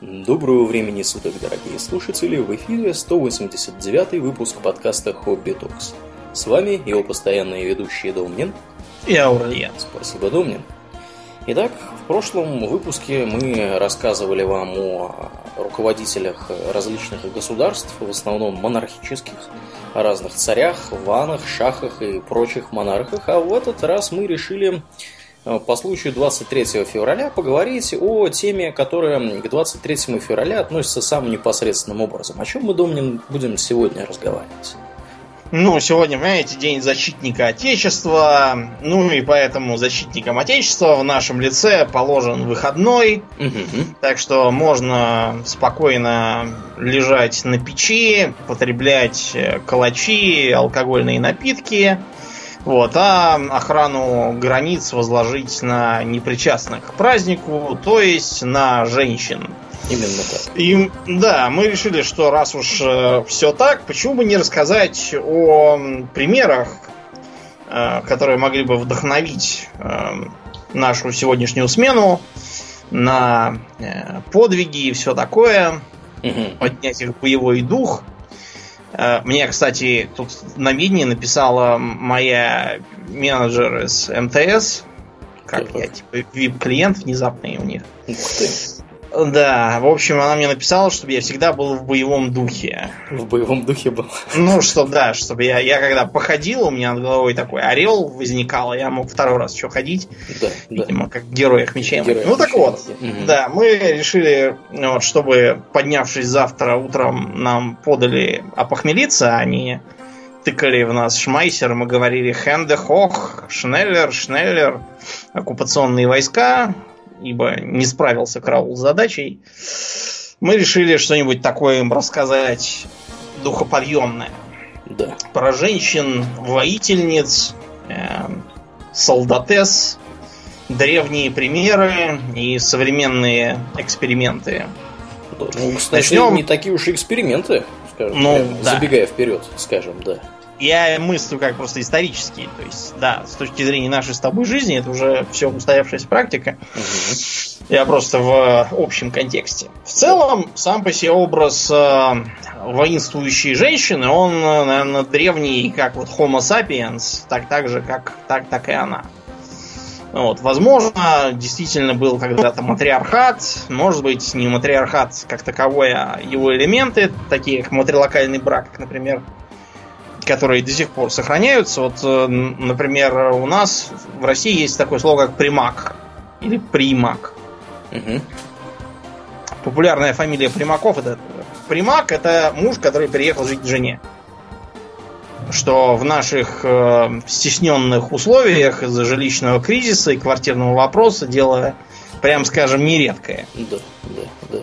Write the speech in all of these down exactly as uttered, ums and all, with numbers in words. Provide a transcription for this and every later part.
Доброго времени суток, дорогие слушатели! В эфире сто восемьдесят девятый выпуск подкаста Hobby Talks. С вами его постоянные ведущие Домнин и Аурельян. Спасибо, Домнин. Итак, в прошлом выпуске мы рассказывали вам о руководителях различных государств, в основном монархических, о разных царях, ванах, шахах и прочих монархах, а в этот раз мы решили... по случаю двадцать третьего февраля поговорить о теме, которая к двадцать третьего февраля относится самым непосредственным образом. О чем мы, Домнин, будем сегодня разговаривать? Ну, сегодня, понимаете, День защитника Отечества, ну и поэтому защитникам Отечества в нашем лице положен выходной, угу. Так что можно спокойно лежать на печи, потреблять калачи, алкогольные напитки... Вот, а охрану границ возложить на непричастных к празднику, то есть на женщин. Именно так. И, да, мы решили, что раз уж э, все так, почему бы не рассказать о примерах, э, которые могли бы вдохновить э, нашу сегодняшнюю смену на э, подвиги и все такое, mm-hmm. поднять их боевой дух. Мне, кстати, тут на видне написала моя менеджер из эм тэ эс. Как я, типа, ви ай пи-клиент внезапный у них. Ух ты. Да, в общем, она мне написала, чтобы я всегда был в боевом духе. В боевом духе был. Ну, что да, чтобы я, я когда походил, у меня над головой такой орел возникал, я мог второй раз еще ходить. Да, видимо, да. Как в героях мечей. Герои ну, так мечей, вот, угу. да, мы решили, вот, чтобы, поднявшись завтра утром, нам подали опохмелиться, а не тыкали в нас шмайсером и говорили «Хэнде хох, шнеллер, шнеллер, оккупационные войска». Ибо не справился караул с задачей, мы решили что-нибудь такое им рассказать духоподъемное. Да. Про женщин, воительниц, э, солдатес, древние примеры и современные эксперименты. Ну, кстати, начнем... не такие уж и эксперименты, скажем, ну, прям, да. забегая вперед, скажем, да. Я мыслю как просто исторические, то есть, да, с точки зрения нашей с тобой жизни, это уже все устоявшаяся практика. Угу. Я просто в общем контексте. В целом, сам по себе образ э, воинствующей женщины, он, наверное, древний, как вот Homo sapiens, так, так же, как так, так и она. Вот, возможно, действительно был когда-то матриархат, может быть, не матриархат как таковой, а его элементы, такие как матрилокальный брак, например, которые до сих пор сохраняются. Вот, например, у нас в России есть такое слово, как примак или примак. Угу. Популярная фамилия примаков. Это примак — это муж, который переехал жить к жене. Что в наших э, стесненных условиях из-за жилищного кризиса и квартирного вопроса дело, прям скажем, нередкое. Да, да, да.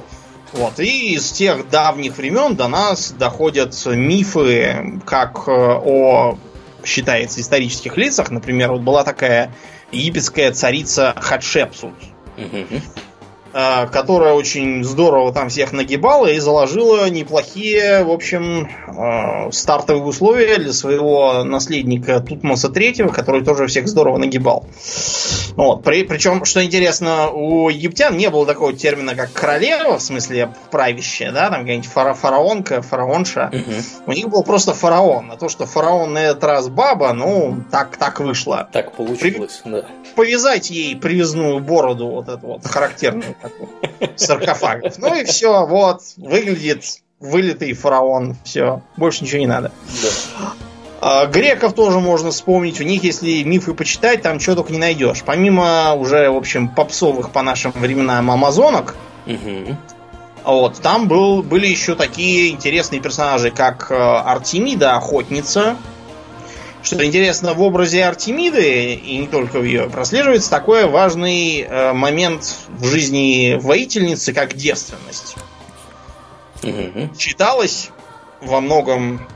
Вот, и из тех давних времен до нас доходят мифы, как о, считается, исторических лицах. Например, вот была такая египетская царица Хатшепсут, mm-hmm. которая очень здорово там всех нагибала и заложила неплохие, в общем, стартовые условия для своего наследника Тутмоса Третьего, который тоже всех здорово нагибал. Вот. При, причем, что интересно, у египтян не было такого термина, как королева, в смысле правящая, да, там какая-нибудь фара- фараонка, фараонша. Угу. У них был просто фараон. А то, что фараон на этот раз баба, ну, так, так вышло. Так получилось, При... да. Повязать ей привязную бороду, вот эту вот характерную саркофаг. Ну и все, вот, выглядит вылитый фараон, все, больше ничего не надо. Греков тоже можно вспомнить. У них, если мифы почитать, там чего только не найдешь. Помимо уже, в общем, попсовых по нашим временам амазонок, угу. вот, там был, были еще такие интересные персонажи, как Артемида, охотница. Что интересно, в образе Артемиды, и не только в ее, прослеживается такой важный э, момент в жизни воительницы, как девственность. Угу. Читалось во многом...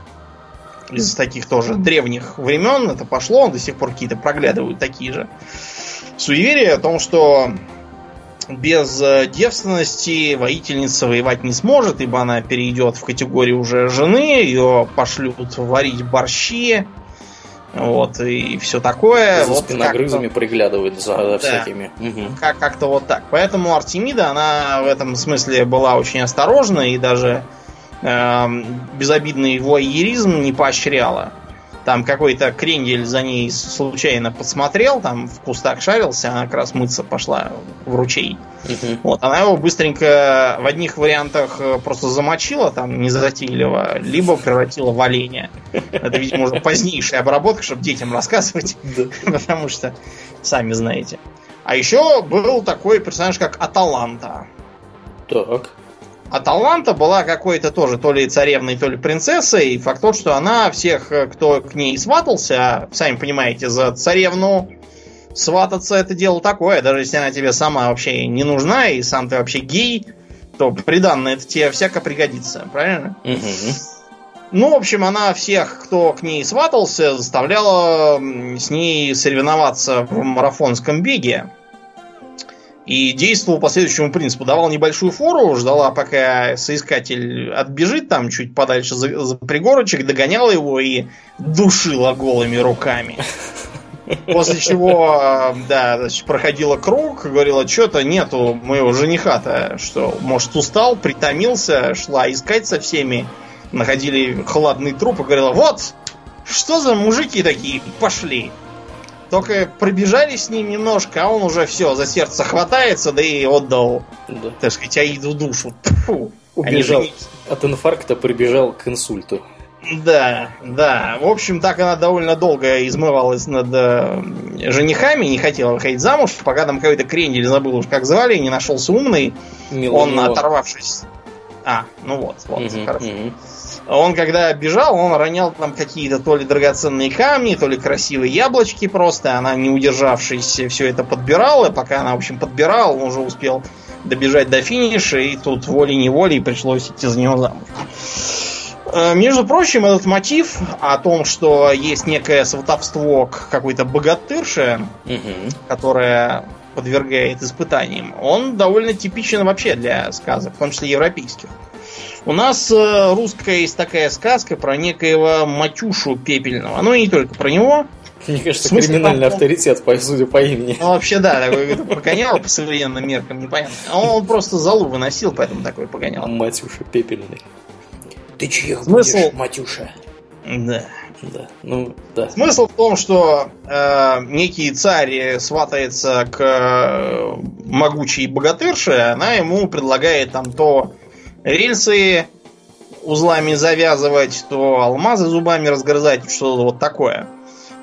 из таких тоже древних времен это пошло, до сих пор какие-то проглядывают такие же суеверия о том, что без девственности воительница воевать не сможет, ибо она перейдет в категорию уже жены, ее пошлют варить борщи, Вот, и, и все такое. За вот спиногрызами приглядывает за, за всякими. Да. Угу. Как- как-то вот так. Поэтому Артемида, она в этом смысле была очень осторожна и даже э, безобидный вуайеризм не поощряла. Там какой-то крендель за ней случайно подсмотрел, там в кустах шарился, она как раз мыться пошла в ручей. Угу. Вот, она его быстренько в одних вариантах просто замочила, там, незатейливо, либо превратила в оленя. Это, видимо, уже позднейшая обработка, чтобы детям рассказывать, потому что сами знаете. А еще был такой персонаж, как Аталанта. Так. Аталанта была какой-то тоже то ли царевной, то ли принцессой. И факт тот, что она всех, кто к ней сватался, сами понимаете, за царевну свататься — это дело такое. Даже если она тебе сама вообще не нужна, и сам ты вообще гей, то приданное это тебе всяко пригодится. Правильно? Угу. Ну, в общем, она всех, кто к ней сватался, заставляла с ней соревноваться в марафонском беге. И действовал по следующему принципу. Давал небольшую фору, ждала, пока соискатель отбежит там чуть подальше за, за пригорочек, догоняла его и душила голыми руками. После чего, да, значит, проходила круг, говорила, что-то нету моего жениха-то, что, может, устал, притомился, шла искать со всеми, находили холодный труп и говорила, вот, что за мужики такие, пошли. Только пробежали с ним немножко, а он уже все, за сердце хватается, да и отдал, да, так сказать, Аиду душу. Фу, убежал. Они же... От инфаркта прибежал к инсульту. Да, да. В общем, так она довольно долго измывалась над женихами, не хотела выходить замуж, пока там какой-то крендель, забыл уж как звали, не нашелся умный. Милого. Он, оторвавшись... А, ну вот, вот, угу, хорошо. Угу. Он, когда бежал, он ронял там какие-то то ли драгоценные камни, то ли красивые яблочки просто. Она, не удержавшись, все это подбирала. Пока она, в общем, подбирала, он уже успел добежать до финиша, и тут волей-неволей пришлось идти за него замуж. Между прочим, этот мотив о том, что есть некое сватовство к какой-то богатырше, угу, которая подвергает испытаниям, он довольно типичен вообще для сказок, в том числе европейских. У нас русская есть такая сказка про некоего Матюшу Пепельного. Ну и не только про него. Мне кажется, смысле, криминальный он... авторитет, судя по имени. Ну вообще да, такой погонял по современным меркам, непонятно. А он просто залу выносил, поэтому такой погонял. Матюша Пепельный. Ты чьих Смысл... будешь, Матюша? Да. Да. Ну, да. Смысл в том, что э, некий царь сватается к э, могучей богатырше, она ему предлагает там то... рельсы узлами завязывать, то алмазы зубами разгрызать, что-то вот такое.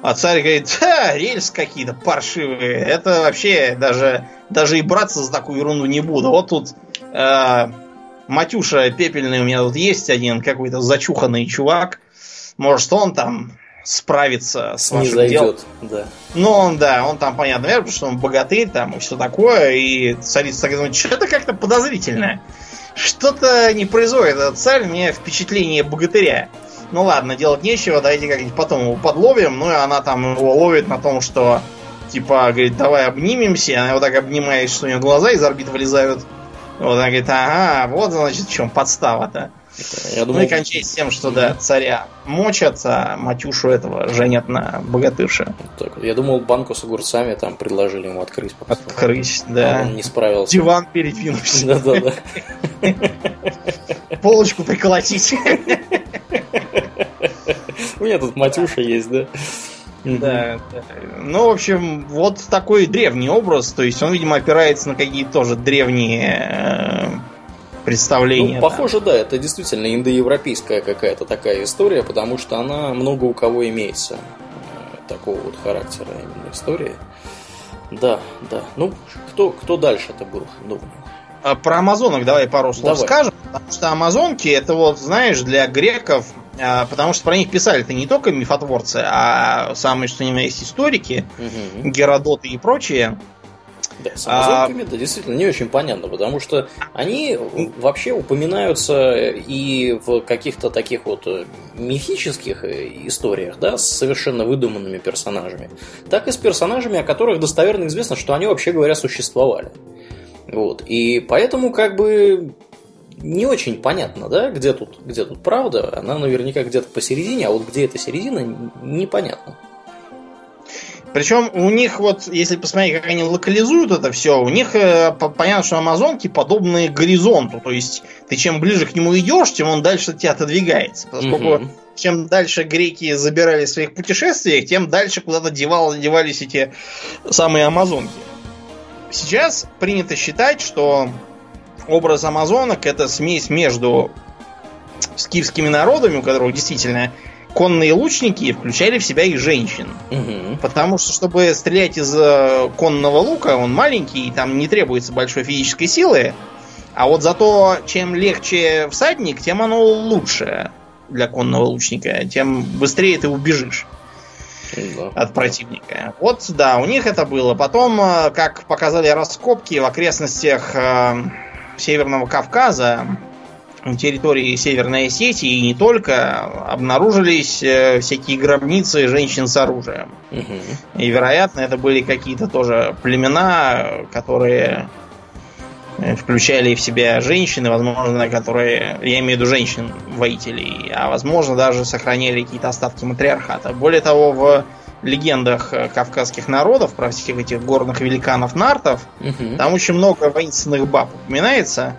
А царь говорит, ха, рельсы какие-то паршивые, это вообще даже, даже и браться за такую ерунду не буду. Вот тут э, Матюша Пепельный у меня тут есть один какой-то зачуханный чувак, может он там справится с вашим зайдет, делом. Да. Ну, он, да, он там, понятно, потому что он богатырь там и все такое, и царица так думает, что это как-то подозрительное. Что-то не производит этот царь, мне впечатление богатыря. Ну ладно, делать нечего, давайте как-нибудь потом его подловим. Ну и она там его ловит на том, что типа, говорит, давай обнимемся. Она его так обнимает, что у нее глаза из орбит вылезают. Вот она говорит, ага, вот значит в чем подстава-то. Я думал... Ну и кончается тем, что да, царя мочат, а Матюшу этого женят на богатырше. Так, я думал, банку с огурцами там предложили ему открыть. Просто. Открыть, да. А он не справился. Диван передвинулся. Да-да-да. Полочку приколотить. У меня тут Матюша есть, да? Да. Ну, в общем, вот такой древний образ. То есть он, видимо, опирается на какие-то тоже древние... представление. Ну, похоже, да, это действительно индоевропейская какая-то такая история, потому что она много у кого имеется такого вот характера именно истории. Да, да. Ну, кто, кто дальше-то был? Ну. А про амазонок давай пару слов давай. скажем, потому что амазонки, это вот, знаешь, для греков, потому что про них писали-то не только мифотворцы, а самые, что ни на есть, историки, угу. Геродоты и прочие. Да, с амазонками это действительно не очень понятно, потому что они вообще упоминаются и в каких-то таких вот мифических историях, да, с совершенно выдуманными персонажами, так и с персонажами, о которых достоверно известно, что они вообще говоря существовали. Вот. И поэтому как бы не очень понятно, да, где тут, где тут правда, она наверняка где-то посередине, а вот где эта середина, непонятно. Причем у них вот, если посмотреть, как они локализуют это все, у них э, понятно, что амазонки подобны горизонту. То есть ты чем ближе к нему идешь, тем он дальше от тебя отодвигается. Поскольку mm-hmm. чем дальше греки забирали в своих путешествиях, тем дальше куда-то девал, девались эти самые амазонки. Сейчас принято считать, что образ амазонок — это смесь между скифскими народами, у которых действительно... конные лучники включали в себя их женщин. Угу. Потому что, чтобы стрелять из конного лука, он маленький, и там не требуется большой физической силы. А вот зато, чем легче всадник, тем оно лучше для конного лучника. Тем быстрее ты убежишь да. от противника. Вот, да, у них это было. Потом, как показали раскопки в окрестностях Северного Кавказа, территории Северной Осетии и не только, обнаружились всякие гробницы женщин с оружием. Угу. И, вероятно, это были какие-то тоже племена, которые включали в себя женщины, возможно, которые, я имею в виду женщин-воителей, а, возможно, даже сохраняли какие-то остатки матриархата. Более того, в легендах кавказских народов, про всех этих горных великанов-нартов, угу. там очень много воинственных баб упоминается,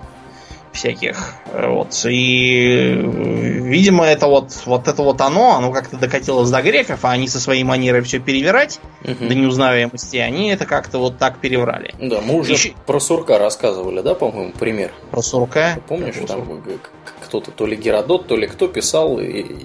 всяких. Вот. И, видимо, это вот, вот это вот оно, оно как-то докатилось до греков, а они со своей манерой все перевирать угу. до неузнаваемости, они это как-то вот так переврали. Да, мы уже и... про Сурка рассказывали, да, по-моему, пример? Про Сурка? Ты помнишь, про там Сурка. Кто-то, то ли Геродот, то ли кто писал и, и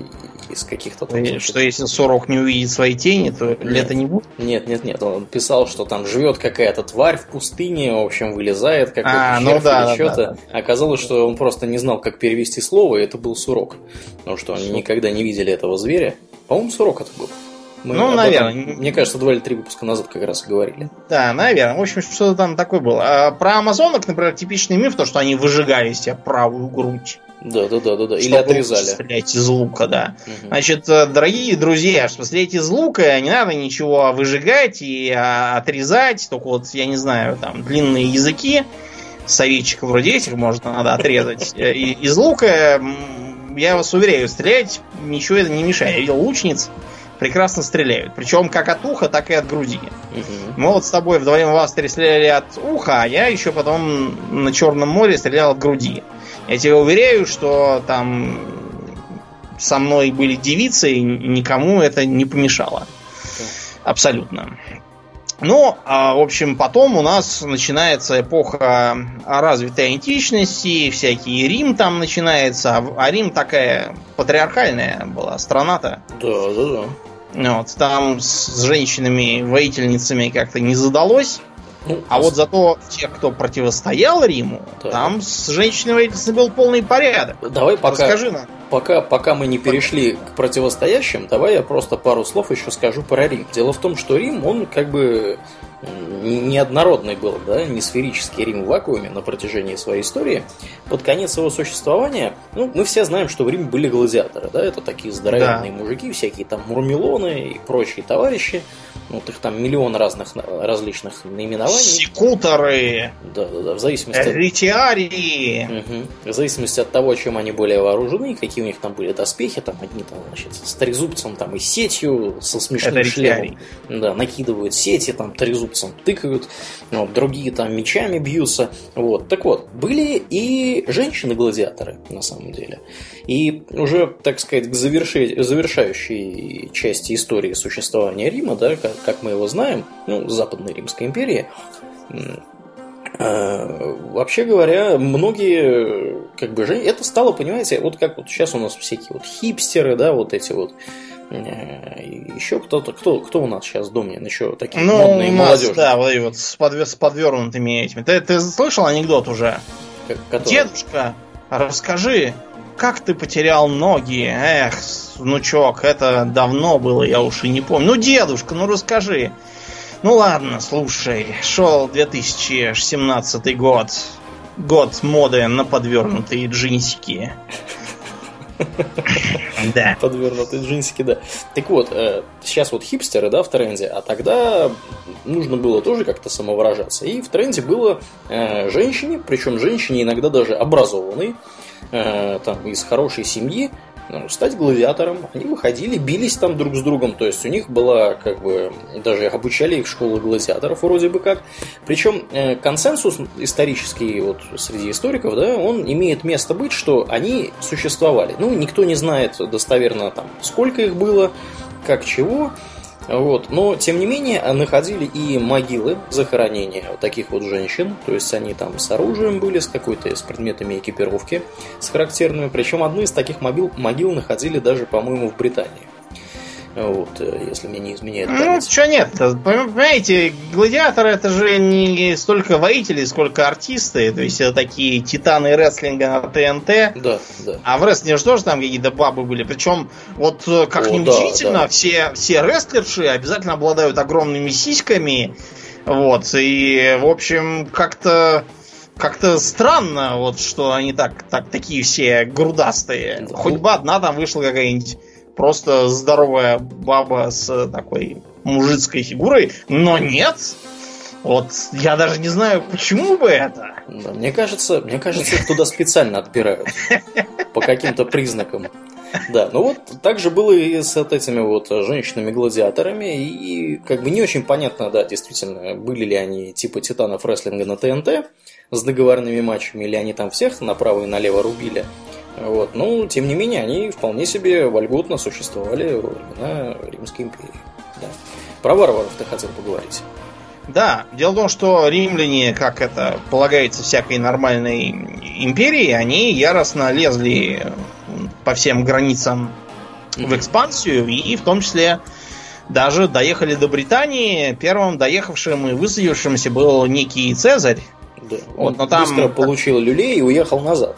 из каких-то... Там, что, что если Сурок не увидит своей тени, то нет. лета не будет? Нет, нет, нет. Он писал, что там живет какая-то тварь в пустыне, в общем, вылезает какой-то а, червь ну да, или да, что-то. Да, да. Оказалось, что он просто не знал, как перевести слово, и это был сурок. Потому что они никогда не видели этого зверя. По-моему, сурок это был. Мы ну, наверное. Этом, мне кажется, два или три выпуска назад как раз и говорили. Да, наверное. В общем, что-то там такое было. Про амазонок, например, типичный миф, то, что они выжигали себе правую грудь. Да, да, да, да, да. Или отрезали. Стрелять из лука, да. Угу. Значит, дорогие друзья, чтобы стрелять из лука, не надо ничего выжигать и отрезать. Только вот, я не знаю, там длинные языки. Советчиков вроде этих можно надо отрезать. И, из лука, я вас уверяю, стрелять ничего это не мешает. Я видел лучниц, прекрасно стреляют. Причем как от уха, так и от груди. Угу. Мы вот с тобой вдвоем в Астре стреляли от уха, а я еще потом на Черном море стрелял от груди. Я тебя уверяю, что там со мной были девицы, и никому это не помешало. Абсолютно. Ну, а, в общем, потом у нас начинается эпоха развитой античности, всякий Рим там начинается, а Рим такая патриархальная была страна-то. Да, да, да. Вот, там с женщинами-воительницами как-то не задалось, ну, а вот зато тех, кто противостоял Риму, да. там с женщинами-воительницами был полный порядок. Давай пока... Расскажи нам. Пока, пока мы не перешли к противостоящим, давай я просто пару слов еще скажу про Рим. Дело в том, что Рим, он как бы неоднородный был, да, не сферический Рим в вакууме на протяжении своей истории. Под конец его существования, ну, мы все знаем, что в Риме были гладиаторы, да, это такие здоровенные да. мужики, всякие там мурмелоны и прочие товарищи. Вот их там миллион разных различных наименований. Секуторы! Да, да, да, в зависимости от... Ритиарии! Угу. В зависимости от того, чем они были вооружены, какие у них там были доспехи, там одни там, значит, с трезубцем там, и сетью, со смешным шлемом. Да, накидывают сети, там трезубцем тыкают, вот, другие там мечами бьются. Вот. Так вот, были и женщины-гладиаторы, на самом деле. И уже, так сказать, к заверши... завершающей части истории существования Рима, да, как, как мы его знаем, ну, Западной Римской империи, вообще говоря, многие как бы женщины, это стало, понимаете, вот как вот сейчас у нас всякие вот хипстеры, да, вот эти вот еще кто-то, кто, кто у нас сейчас домен еще такие ну, модные молодежи. Да, вот, вот с, подвер... с подвернутыми этими. Ты, ты слышал анекдот уже? Как, который... Дедушка, расскажи, как ты потерял ноги? Эх, внучок, это давно было, я уж и не помню. Ну, дедушка, ну расскажи. Ну ладно, слушай, шел две тысячи семнадцатый год, год моды на подвернутые джинсики. Да. Подвернутые джинсики, да. Так вот, сейчас вот хипстеры, да, в тренде, а тогда нужно было тоже как-то самовыражаться. И в тренде было женщине, причем женщине иногда даже образованной, там, из хорошей семьи, ну, стать гладиатором. Они выходили, бились там друг с другом. То есть у них была, как бы, даже обучали их в школу гладиаторов вроде бы как. Причем э, консенсус исторический вот среди историков, да, он имеет место быть, что они существовали. Ну, никто не знает достоверно там, сколько их было, как чего. Вот. Но, тем не менее, находили и могилы захоронения вот таких вот женщин. То есть они там с оружием были, с какой-то, с предметами экипировки, с характерными. Причем одну из таких могил, могил находили даже, по-моему, в Британии. Вот, если мне не изменяет память. Ну, чего нет? Понимаете, гладиаторы — это же не столько воители, сколько артисты. То есть это такие титаны рестлинга на ТНТ. Да, да. А в рестлинге же тоже там какие-то бабы были. Причем, вот как ни удивительно, да, да. все, все рестлерши обязательно обладают огромными сиськами. Вот. И, в общем, как-то... Как-то странно, вот, что они так, так такие все грудастые. Да. Хоть бы одна там вышла какая-нибудь... Просто здоровая баба с такой мужицкой фигурой, но нет. Вот я даже не знаю, почему бы это. Да, мне кажется, мне кажется, их туда специально отпирают по каким-то признакам. Да, ну вот так же было и с вот этими вот женщинами-гладиаторами. И как бы не очень понятно, да, действительно, были ли они типа титанов рестлинга на ТНТ с договорными матчами, или они там всех направо и налево рубили. Вот. Но, тем не менее, они вполне себе вольготно существовали во времена Римской империи. Да. Про варваров ты хотел поговорить. Да, дело в том, что римляне, как это полагается всякой нормальной империи, они яростно лезли по всем границам в экспансию, и, и в том числе даже доехали до Британии. Первым доехавшим и высадившимся был некий Цезарь. Да. Он вот, но там... быстро получил люлей и уехал назад.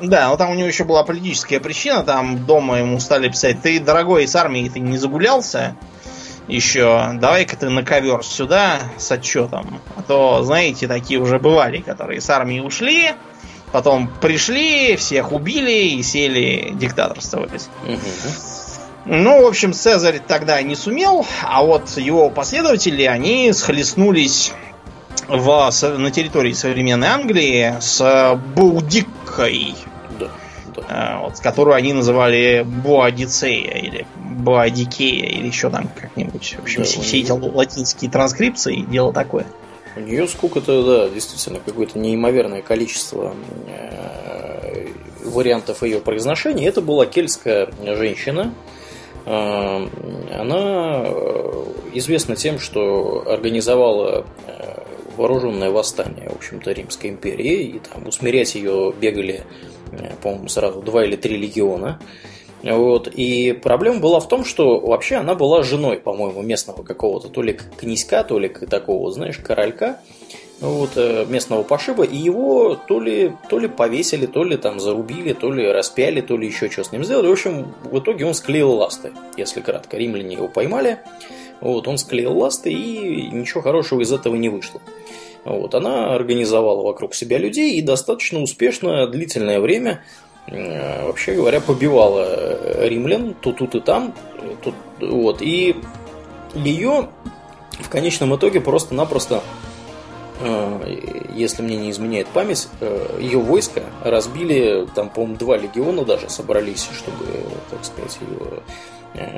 Да, но там у него еще была политическая причина. Там дома ему стали писать: ты, дорогой, с армией ты не загулялся еще, давай-ка ты на ковер сюда с отчетом. А то, знаете, такие уже бывали, которые с армии ушли, потом пришли, всех убили и сели диктаторствовать. Угу. Ну, в общем, Цезарь тогда не сумел, а вот его последователи, они схлестнулись в, на территории современной Англии с Боудиккой, да, да. Вот, которую они называли Боадицея или Боадикея или еще там как-нибудь. В общем, да, все, все эти латинские транскрипции, дело такое. У нее сколько-то, да, действительно, какое-то неимоверное количество вариантов ее произношения. Это была кельтская женщина. Она известна тем, что организовала вооруженное восстание, в общем-то, Римской империи, и там усмирять ее бегали, по-моему, сразу два или три легиона. Вот. И проблема была в том, что вообще она была женой, по-моему, местного какого-то то ли князька, то ли такого, знаешь, королька, вот, местного пошиба, и его то ли, то ли повесили, то ли там зарубили, то ли распяли, то ли еще что с ним сделали. В общем, в итоге он склеил ласты, если кратко. Римляне его поймали. Вот, он склеил ласты, и ничего хорошего из этого не вышло. Вот, она организовала вокруг себя людей и достаточно успешно длительное время, вообще говоря, побивала римлян то тут и там. Тут, вот, и ее в конечном итоге просто-напросто, если мне не изменяет память, ее войско разбили, там, по-моему, два легиона даже собрались, чтобы, так сказать, ее...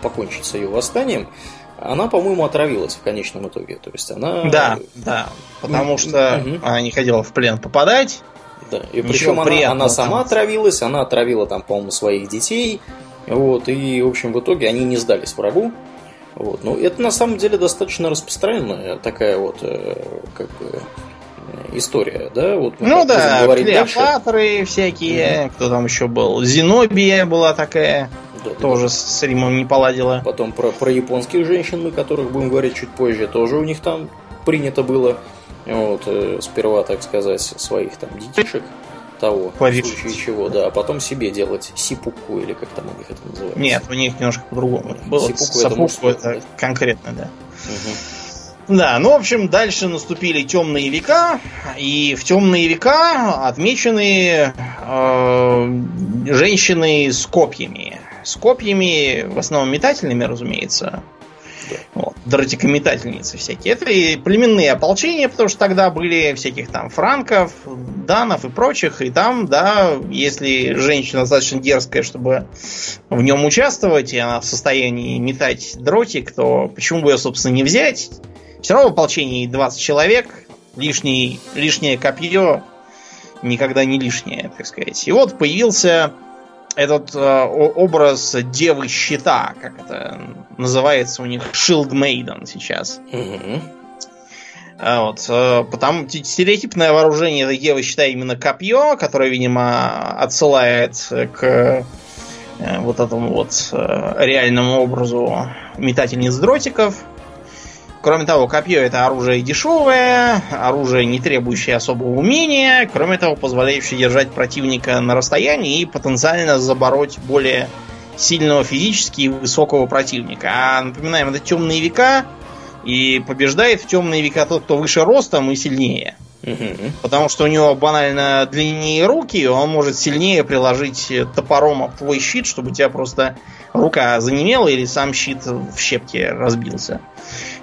покончить с ее восстанием. Она, по-моему, отравилась в конечном итоге. То есть она... Да, да. Потому что угу. она не хотела в плен попадать. Да. И причем она, она сама отравилась, она отравила там, по-моему, своих детей. Вот. И, в общем, в итоге они не сдались врагу. Вот. Ну, это на самом деле достаточно распространенная такая вот, как бы, история, да? Вот мы ну да, Клеопатры дальше. Всякие, угу. кто там еще был. Зенобия была такая. Да, тоже да. с Римом не поладила. Потом про, про японских женщин, о которых будем говорить чуть позже, тоже у них там принято было вот, э, сперва, так сказать, своих там детишек того, повешать. В случае чего, да, а потом себе делать сипуку, или как там у них это называется. Нет, у них немножко по-другому. Было сипуку, это, это да? конкретно, да. Угу. Да, ну, в общем, дальше наступили темные века, и в темные века отмечены э, женщины с копьями. С копьями, в основном метательными, разумеется. Вот, дротикометательницы всякие. Это и племенные ополчения, потому что тогда были всяких там франков, данов и прочих. И там, да, если женщина достаточно дерзкая, чтобы в нем участвовать, и она в состоянии метать дротик, то почему бы ее, собственно, не взять? Все равно в ополчении двадцать человек, лишний, лишнее копье никогда не лишнее, так сказать. И вот появился этот э, образ девы щита, как это называется у них, Shield Maiden сейчас. Mm-hmm. Вот, э, потому стереотипное вооружение этой девы щита именно копье, которое, видимо, отсылает к э, вот этому вот э, реальному образу метательниц дротиков. Кроме того, копье — это оружие дешевое, оружие, не требующее особого умения, кроме того, позволяющее держать противника на расстоянии и потенциально забороть более сильного физически и высокого противника. А, напоминаем, это темные века, и побеждает в темные века тот, кто выше ростом и сильнее. Угу. Потому что у него банально длиннее руки, он может сильнее приложить топором об твой щит, чтобы у тебя просто рука занемела или сам щит в щепки разбился.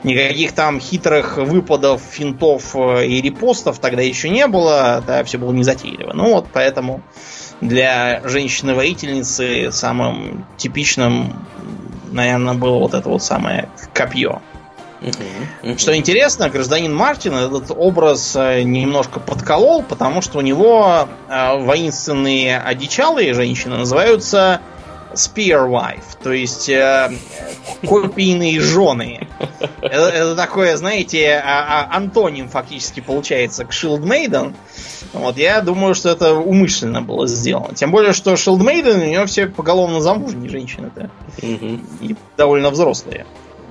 Никаких там хитрых выпадов, финтов и репостов тогда еще не было, да, все было незатейливо. Ну вот поэтому для женщины-воительницы самым типичным, наверное, было вот это вот самое копье. Uh-huh, uh-huh. Что интересно, гражданин Мартин этот образ немножко подколол, потому что у него воинственные одичалые женщины называются spear wife, то есть э, копийные жены. Это, это такое, знаете, а, а, антоним фактически получается к Shieldmaiden. Вот, я думаю, что это умышленно было сделано. Тем более, что Shieldmaiden, у нее все поголовно замужние женщины-то. Угу. И довольно взрослые.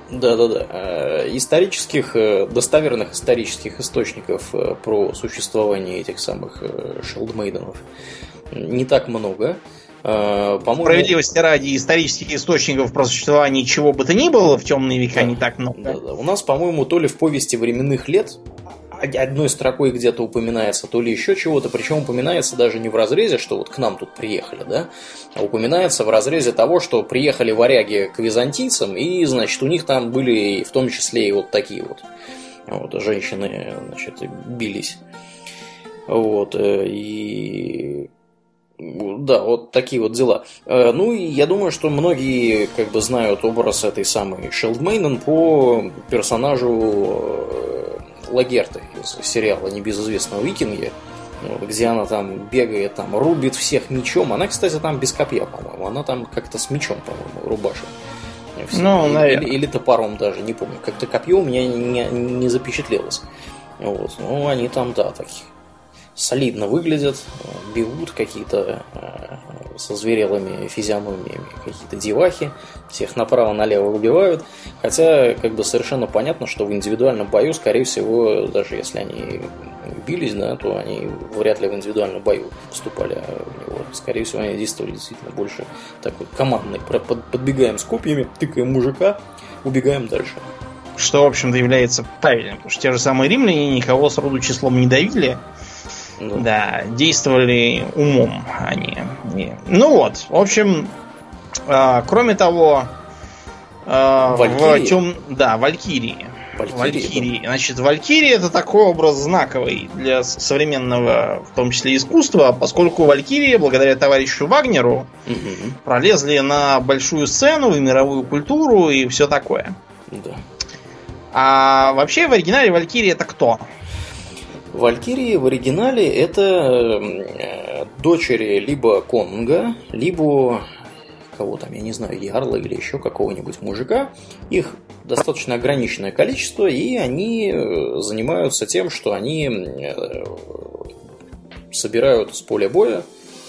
Да-да-да. Исторических, достоверных исторических источников про существование этих самых Shieldmaiden'ов не так много. По-моему... Справедливости ради, исторических источников про существование чего бы то ни было в темные века да, не так много. Да, да. У нас, по-моему, то ли в повести временных лет одной строкой где-то упоминается, то ли еще чего-то, причем упоминается даже не в разрезе, что вот к нам тут приехали, да, а упоминается в разрезе того, что приехали варяги к византийцам, и, значит, у них там были в том числе и вот такие вот, вот женщины, значит, бились. Вот, и... Да, вот такие вот дела. Ну и я думаю, что многие как бы знают образ этой самой Shieldmaiden по персонажу Лагерты из сериала небезызвестного «Викинги», где она там бегает, там рубит всех мечом. Она, кстати, там без копья, по-моему. Она там как-то с мечом, по-моему, рубашит. Ну, или, или топором даже, не помню. Как-то копье у меня не, не запечатлелось. Вот. Ну, они там, да, такие. Солидно выглядят, бегут какие-то э, со зверелыми физиономиями, какие-то девахи, всех направо-налево убивают, хотя как бы совершенно понятно, что в индивидуальном бою, скорее всего, даже если они бились, да, то они вряд ли в индивидуальном бою вступали, вот, скорее всего, они действовали действительно больше такой командный, подбегаем с копьями, тыкаем мужика, убегаем дальше. Что, в общем-то, является правильным, потому что те же самые римляне никого сроду числом не давили. Да, действовали умом они. Ну вот, в общем, э, кроме того, э, Валькирии. В тем... Да, Валькирии. Валькирии, Валькирии. Да. Значит, Валькирия — это такой образ знаковый для современного, в том числе, искусства, поскольку Валькирии, благодаря товарищу Вагнеру, угу. пролезли на большую сцену, в мировую культуру и все такое. Да. А вообще в оригинале Валькирия — это кто? Валькирии в оригинале это дочери либо конунга, либо кого там, я не знаю, ярла или еще какого-нибудь мужика. Их достаточно ограниченное количество, и они занимаются тем, что они собирают с поля боя,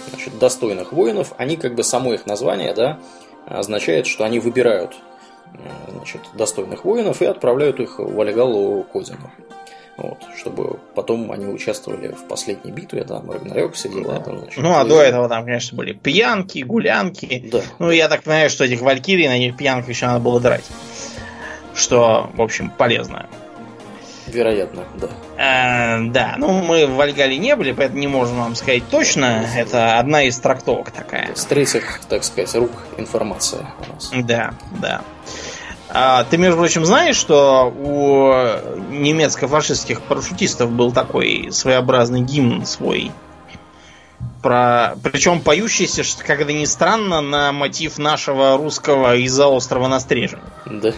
значит, достойных воинов. Они, как бы само их название, да, означает, что они выбирают, значит, достойных воинов и отправляют их в Вальгаллу к Одину. Вот, чтобы потом они участвовали в последней битве, там, Рагнарёк, все дела. Там, значит, ну, а и... до этого там, конечно, были пьянки, гулянки. Да. Ну, я так понимаю, что этих валькирий на них пьянках еще надо было драть. Что, в общем, полезно. Вероятно, да. А, да, ну, мы в Вальгалле не были, поэтому не можем вам сказать точно. Это одна из трактовок такая. С третьих, так сказать, рук информация у нас. Да, да. А ты, между прочим, знаешь, что у немецко-фашистских парашютистов был такой своеобразный гимн свой? Про... Причем поющийся, что, как это ни странно, на мотив нашего русского из-за острова Настрежин. Да.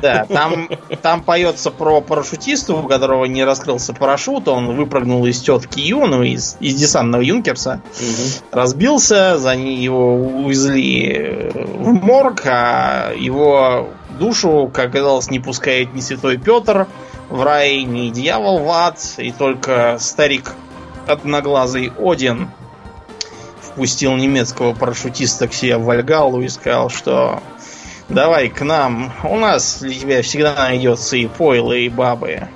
Да, там, там поется про парашютиста, у которого не раскрылся парашют, он выпрыгнул из тетки Юну, из, из десантного юнкерса, угу. разбился, за ней его увезли в морг, а его душу, как оказалось, не пускает ни святой Петр в рай, ни дьявол в ад, и только старик одноглазый Один впустил немецкого парашютиста к себе в Вальгаллу и сказал, что давай к нам, у нас для тебя всегда найдется и пойло, и бабы.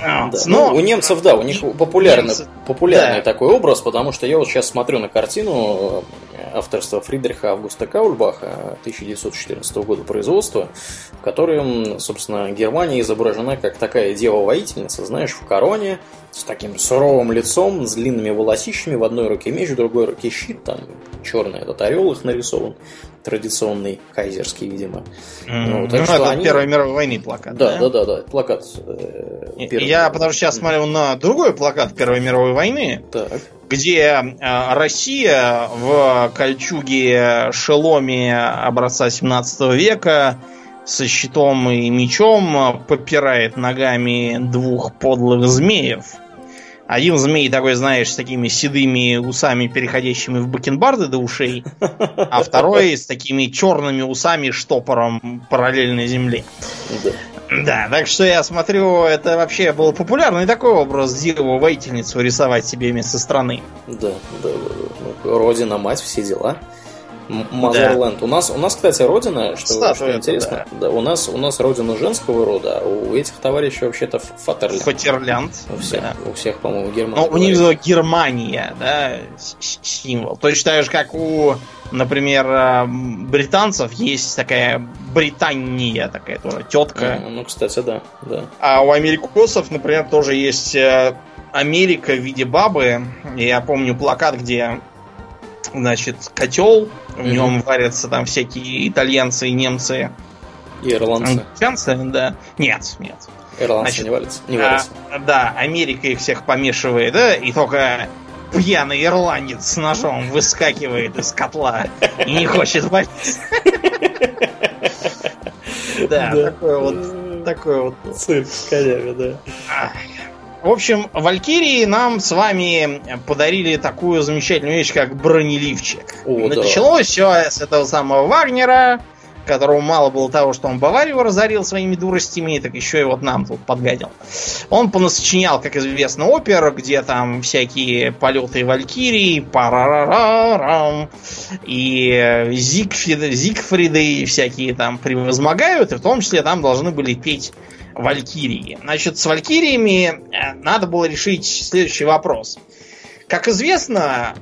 Да. Вот. Да. Но... Ну, у немцев, да, у них популярный, немцы... популярный да. такой образ, потому что я вот сейчас смотрю на картину авторства Фридриха Августа Каульбаха тысяча девятьсот четырнадцатого года производства, в котором, собственно, Германия изображена как такая дева-воительница, знаешь, в короне, с таким суровым лицом, с длинными волосищами, в одной руке меч, в другой руке щит, там черный этот орел их нарисован, традиционный, кайзерский, видимо. Mm, ну, так ну что это они... Первой мировой войны плакат. Да, да, да, да, да плакат. Э, Я потому что сейчас смотрю на другой плакат Первой мировой войны, так. где э, Россия в кольчуге шеломе образца семнадцатого века со щитом и мечом попирает ногами двух подлых змеев. Один змей такой, знаешь, с такими седыми усами, переходящими в бакенбарды до ушей, а второй с такими черными усами штопором параллельной земле. Да, так что я смотрю, это вообще был популярный такой образ деву-воительницу рисовать себе вместо страны. Да, да, родина, мать, все дела. Мазерленд. Да. У нас, у нас, кстати, родина, что, Статуя, что интересно, да. Да, у нас у нас родина женского рода, а у этих товарищей вообще-то Фатерлянд. Фатерлянд. У всех, да. у всех, по-моему, Германия. Но у них Германия, да, символ. Точно так же, как у, например, британцев есть такая Британия, такая тоже тетка. Ну, ну, кстати, да, да. А у америкосов, например, тоже есть Америка в виде бабы. Я помню плакат, где значит, котел, в нем mm-hmm. варятся там всякие итальянцы и немцы. И ирландцы. Ирландцы, да. Нет, нет. Ирландцы Значит, не варятся. Не варятся. А, да, Америка их всех помешивает, да, и только пьяный ирландец с ножом выскакивает из котла и не хочет вариться. Да, такой вот, такой вот цирк с конями, да. В общем, Валькирии нам с вами подарили такую замечательную вещь, как бронеливчик. О, Началось да. все с этого самого Вагнера, которому мало было того, что он Баварию разорил своими дуростями, так еще и вот нам тут подгадил. Он понасочинял, как известно, опер, где там всякие полеты Валькирии, парарарам, и Зигфриды, Зигфриды всякие там превозмогают, и в том числе там должны были петь Валькирии. Значит, с Валькириями надо было решить следующий вопрос. Как известно,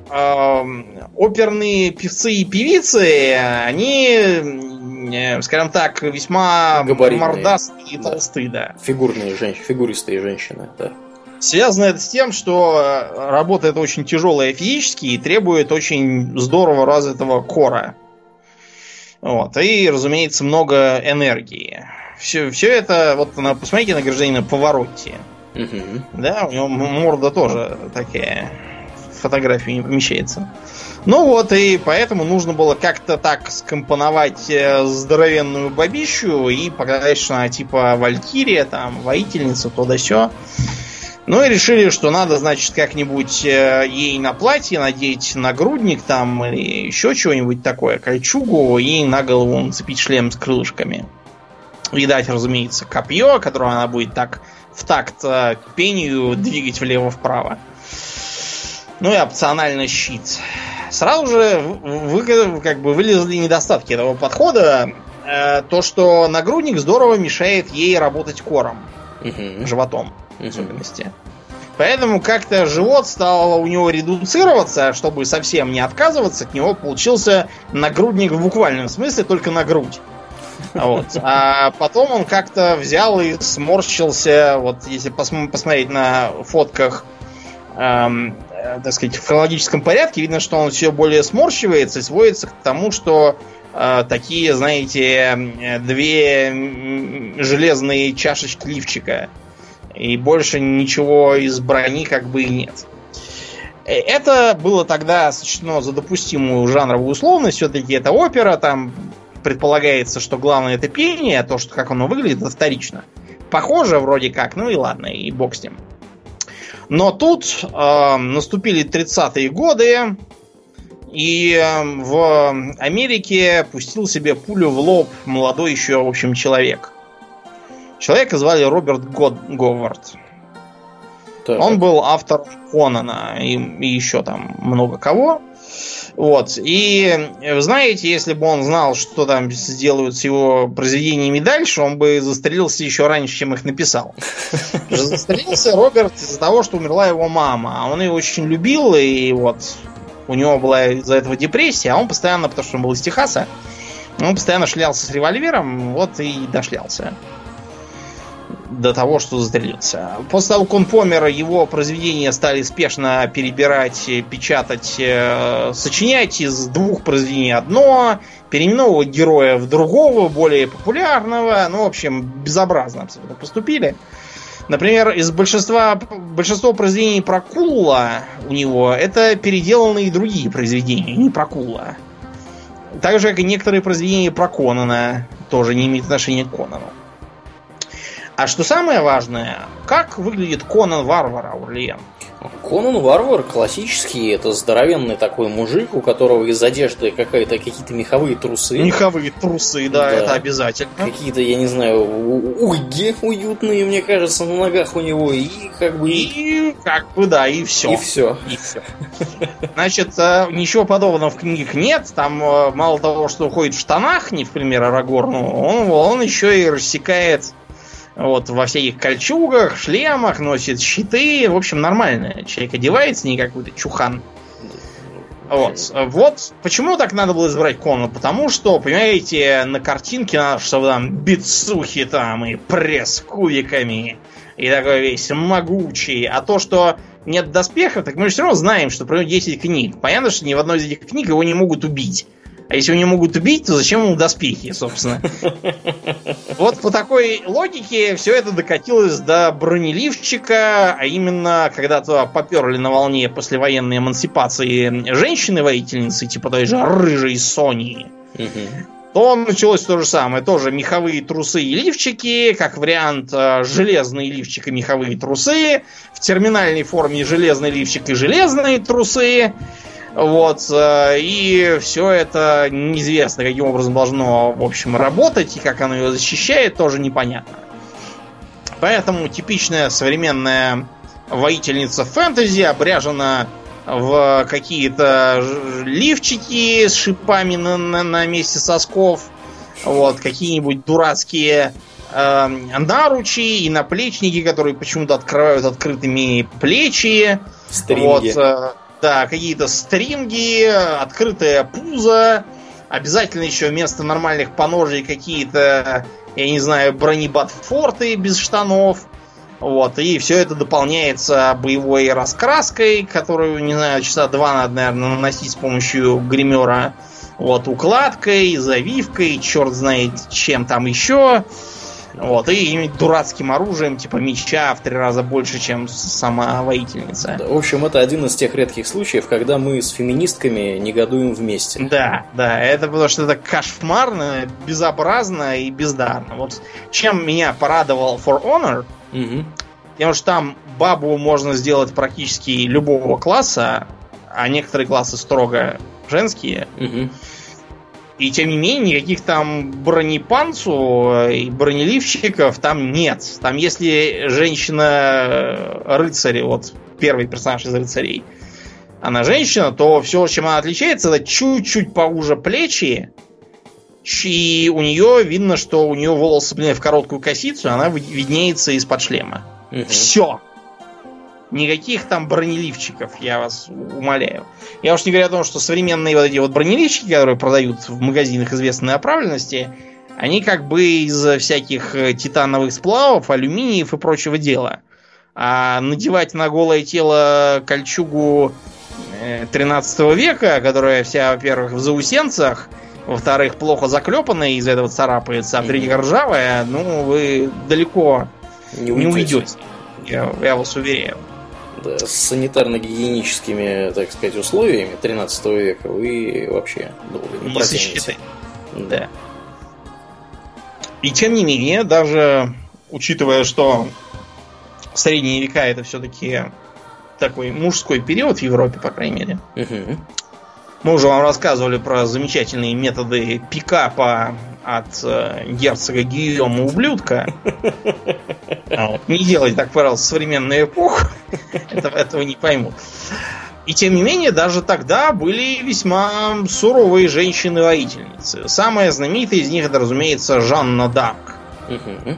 оперные певцы и певицы, они, скажем так, весьма мордастые и толстые. Да. Да. Фигурные женщины, фигуристые женщины, да. Связано это с тем, что работа эта очень тяжелая физически и требует очень здорово развитого кора. Вот. И, разумеется, много энергии. Все, все это, вот посмотрите на гражданина Паваротти. Угу. Да, у него морда тоже такая. В фотографию не помещается. Ну вот, и поэтому нужно было как-то так скомпоновать здоровенную бабищу и показать, что она типа валькирия, там, воительница, то да сё. Ну и решили, что надо, значит, как-нибудь ей на платье надеть нагрудник там или еще чего-нибудь такое, кольчугу, и на голову нацепить шлем с крылышками. И дать, разумеется, копье, которое она будет так в такт к пению двигать влево-вправо. Ну и опционально щит. Сразу же вы, как бы вылезли недостатки этого подхода. То, что нагрудник здорово мешает ей работать кором. Угу. Животом, угу. в особенности. Поэтому как-то живот стал у него редуцироваться, чтобы совсем не отказываться. От него получился нагрудник в буквальном смысле, только на грудь. Вот. А потом он как-то взял и сморщился. Вот если пос- посмотреть на фотках, эм, так сказать, в хронологическом порядке, видно, что он все более сморщивается и сводится к тому, что такие, знаете, две железные чашечки лифчика. И больше ничего из брони как бы и нет. Это было тогда сочтено за допустимую жанровую условность. Все-таки это опера, там предполагается, что главное это пение, а то, что, как оно выглядит, это вторично. Похоже вроде как, ну и ладно, и бог с ним. Но тут э, наступили тридцатые годы, и в Америке пустил себе пулю в лоб молодой еще, в общем, человек. Человека звали Роберт Говард. Так. Он был автор Конана и, и еще там много кого. Вот. И вы знаете, если бы он знал, что там сделают с его произведениями дальше, он бы застрелился еще раньше, чем их написал. Застрелился Роберт из-за того, что умерла его мама. Он ее очень любил, и вот у него была из-за этого депрессия, а он постоянно, потому что он был из Техаса, он постоянно шлялся с револьвером, вот и дошлялся до того, что застрелился. После того, как он помер, его произведения стали спешно перебирать, печатать, э, сочинять из двух произведений одно, переименовывать героя в другого, более популярного. Ну, в общем, безобразно абсолютно поступили. Например, из большинства большинство произведений про Кулла у него это переделанные другие произведения, не про Кулла. Так же, как и некоторые произведения про Конана, тоже не имеют отношения к Конану. А что самое важное, как выглядит Конан Варвар, Аурлиен? Конан Варвар классический, это здоровенный такой мужик, у которого из одежды какая-то, какие-то меховые трусы. Меховые трусы, да, да, это обязательно. Какие-то, я не знаю, уги уютные, мне кажется, на ногах у него, и как бы... И как бы, да, и все. И все. И все. Значит, ничего подобного в книгах нет, там мало того, что ходит в штанах, не в пример Арагорну, он, он еще и рассекает... Вот, во всяких кольчугах, шлемах, носит щиты. В общем, нормально. Человек одевается, не какой-то чухан. Вот. Вот. Почему так надо было избрать Конана? Потому что, понимаете, на картинке надо, чтобы там бицухи там и пресс кубиками. И такой весь могучий. А то, что нет доспехов, так мы же все равно знаем, что про него десять книг. Понятно, что ни в одной из этих книг его не могут убить. А если его не могут убить, то зачем ему доспехи, собственно? Вот по такой логике все это докатилось до бронеливчика, а именно когда-то поперли на волне послевоенной эмансипации женщины-воительницы, типа той же рыжей Сони, то началось то же самое. Тоже меховые трусы и лифчики, как вариант железные лифчики и меховые трусы, в терминальной форме железный лифчик и железные трусы. Вот, и все это неизвестно, каким образом должно, в общем, работать, и как оно ее защищает, тоже непонятно. Поэтому типичная современная воительница фэнтези обряжена в какие-то лифчики с шипами на, на, на месте сосков, вот, какие-нибудь дурацкие э, наручи и наплечники, которые почему-то открывают открытыми плечи. Стринги. Вот, да, какие-то стринги, открытое пузо, обязательно еще вместо нормальных поножей какие-то, я не знаю, бронебатфорты без штанов. Вот, и все это дополняется боевой раскраской, которую, не знаю, часа два надо, наверное, наносить с помощью гримера. Вот, укладкой, завивкой, черт знает чем там еще. Вот, и дурацким оружием, типа меча, в три раза больше, чем сама воительница. Да, в общем, это один из тех редких случаев, когда мы с феминистками негодуем вместе. Да, да, это потому что это кошмарно, безобразно и бездарно. Вот чем меня порадовал For Honor, угу. Потому что там бабу можно сделать практически любого класса, а некоторые классы строго женские. Угу. И тем не менее, никаких там бронепанцу и бронеливщиков там нет. Там если женщина-рыцарь, вот первый персонаж из рыцарей, она женщина, то все, чем она отличается, это чуть-чуть поуже плечи. И у нее видно, что у нее волосы в короткую косицу, она виднеется из-под шлема. Угу. Все. Никаких там бронеливчиков, я вас умоляю. Я уж не говорю о том, что современные вот эти вот бронеливчики, которые продают в магазинах известной направленности, они как бы из всяких титановых сплавов, алюминиев и прочего дела. А надевать на голое тело кольчугу тринадцатого века, которая вся, во-первых, в заусенцах, во-вторых, плохо заклепанная, из-за этого царапается, а в-третьих, ржавая, ну, вы далеко не, не уйдете. Я, я вас уверяю. Да, с санитарно-гигиеническими, так сказать, условиями тринадцатого века вы вообще долго не, не протянете. Да. И тем не менее, даже учитывая, что средние века это все-таки такой мужской период в Европе, по крайней мере. Угу. Мы уже вам рассказывали про замечательные методы пикапа от э, герцога Гийома Ублюдка. Не делайте так, пожалуйста, современную эпоху. Этого не пойму. И тем не менее, даже тогда были весьма суровые женщины-воительницы. Самая знаменитая из них, это, разумеется, Жанна д'Арк. Угу.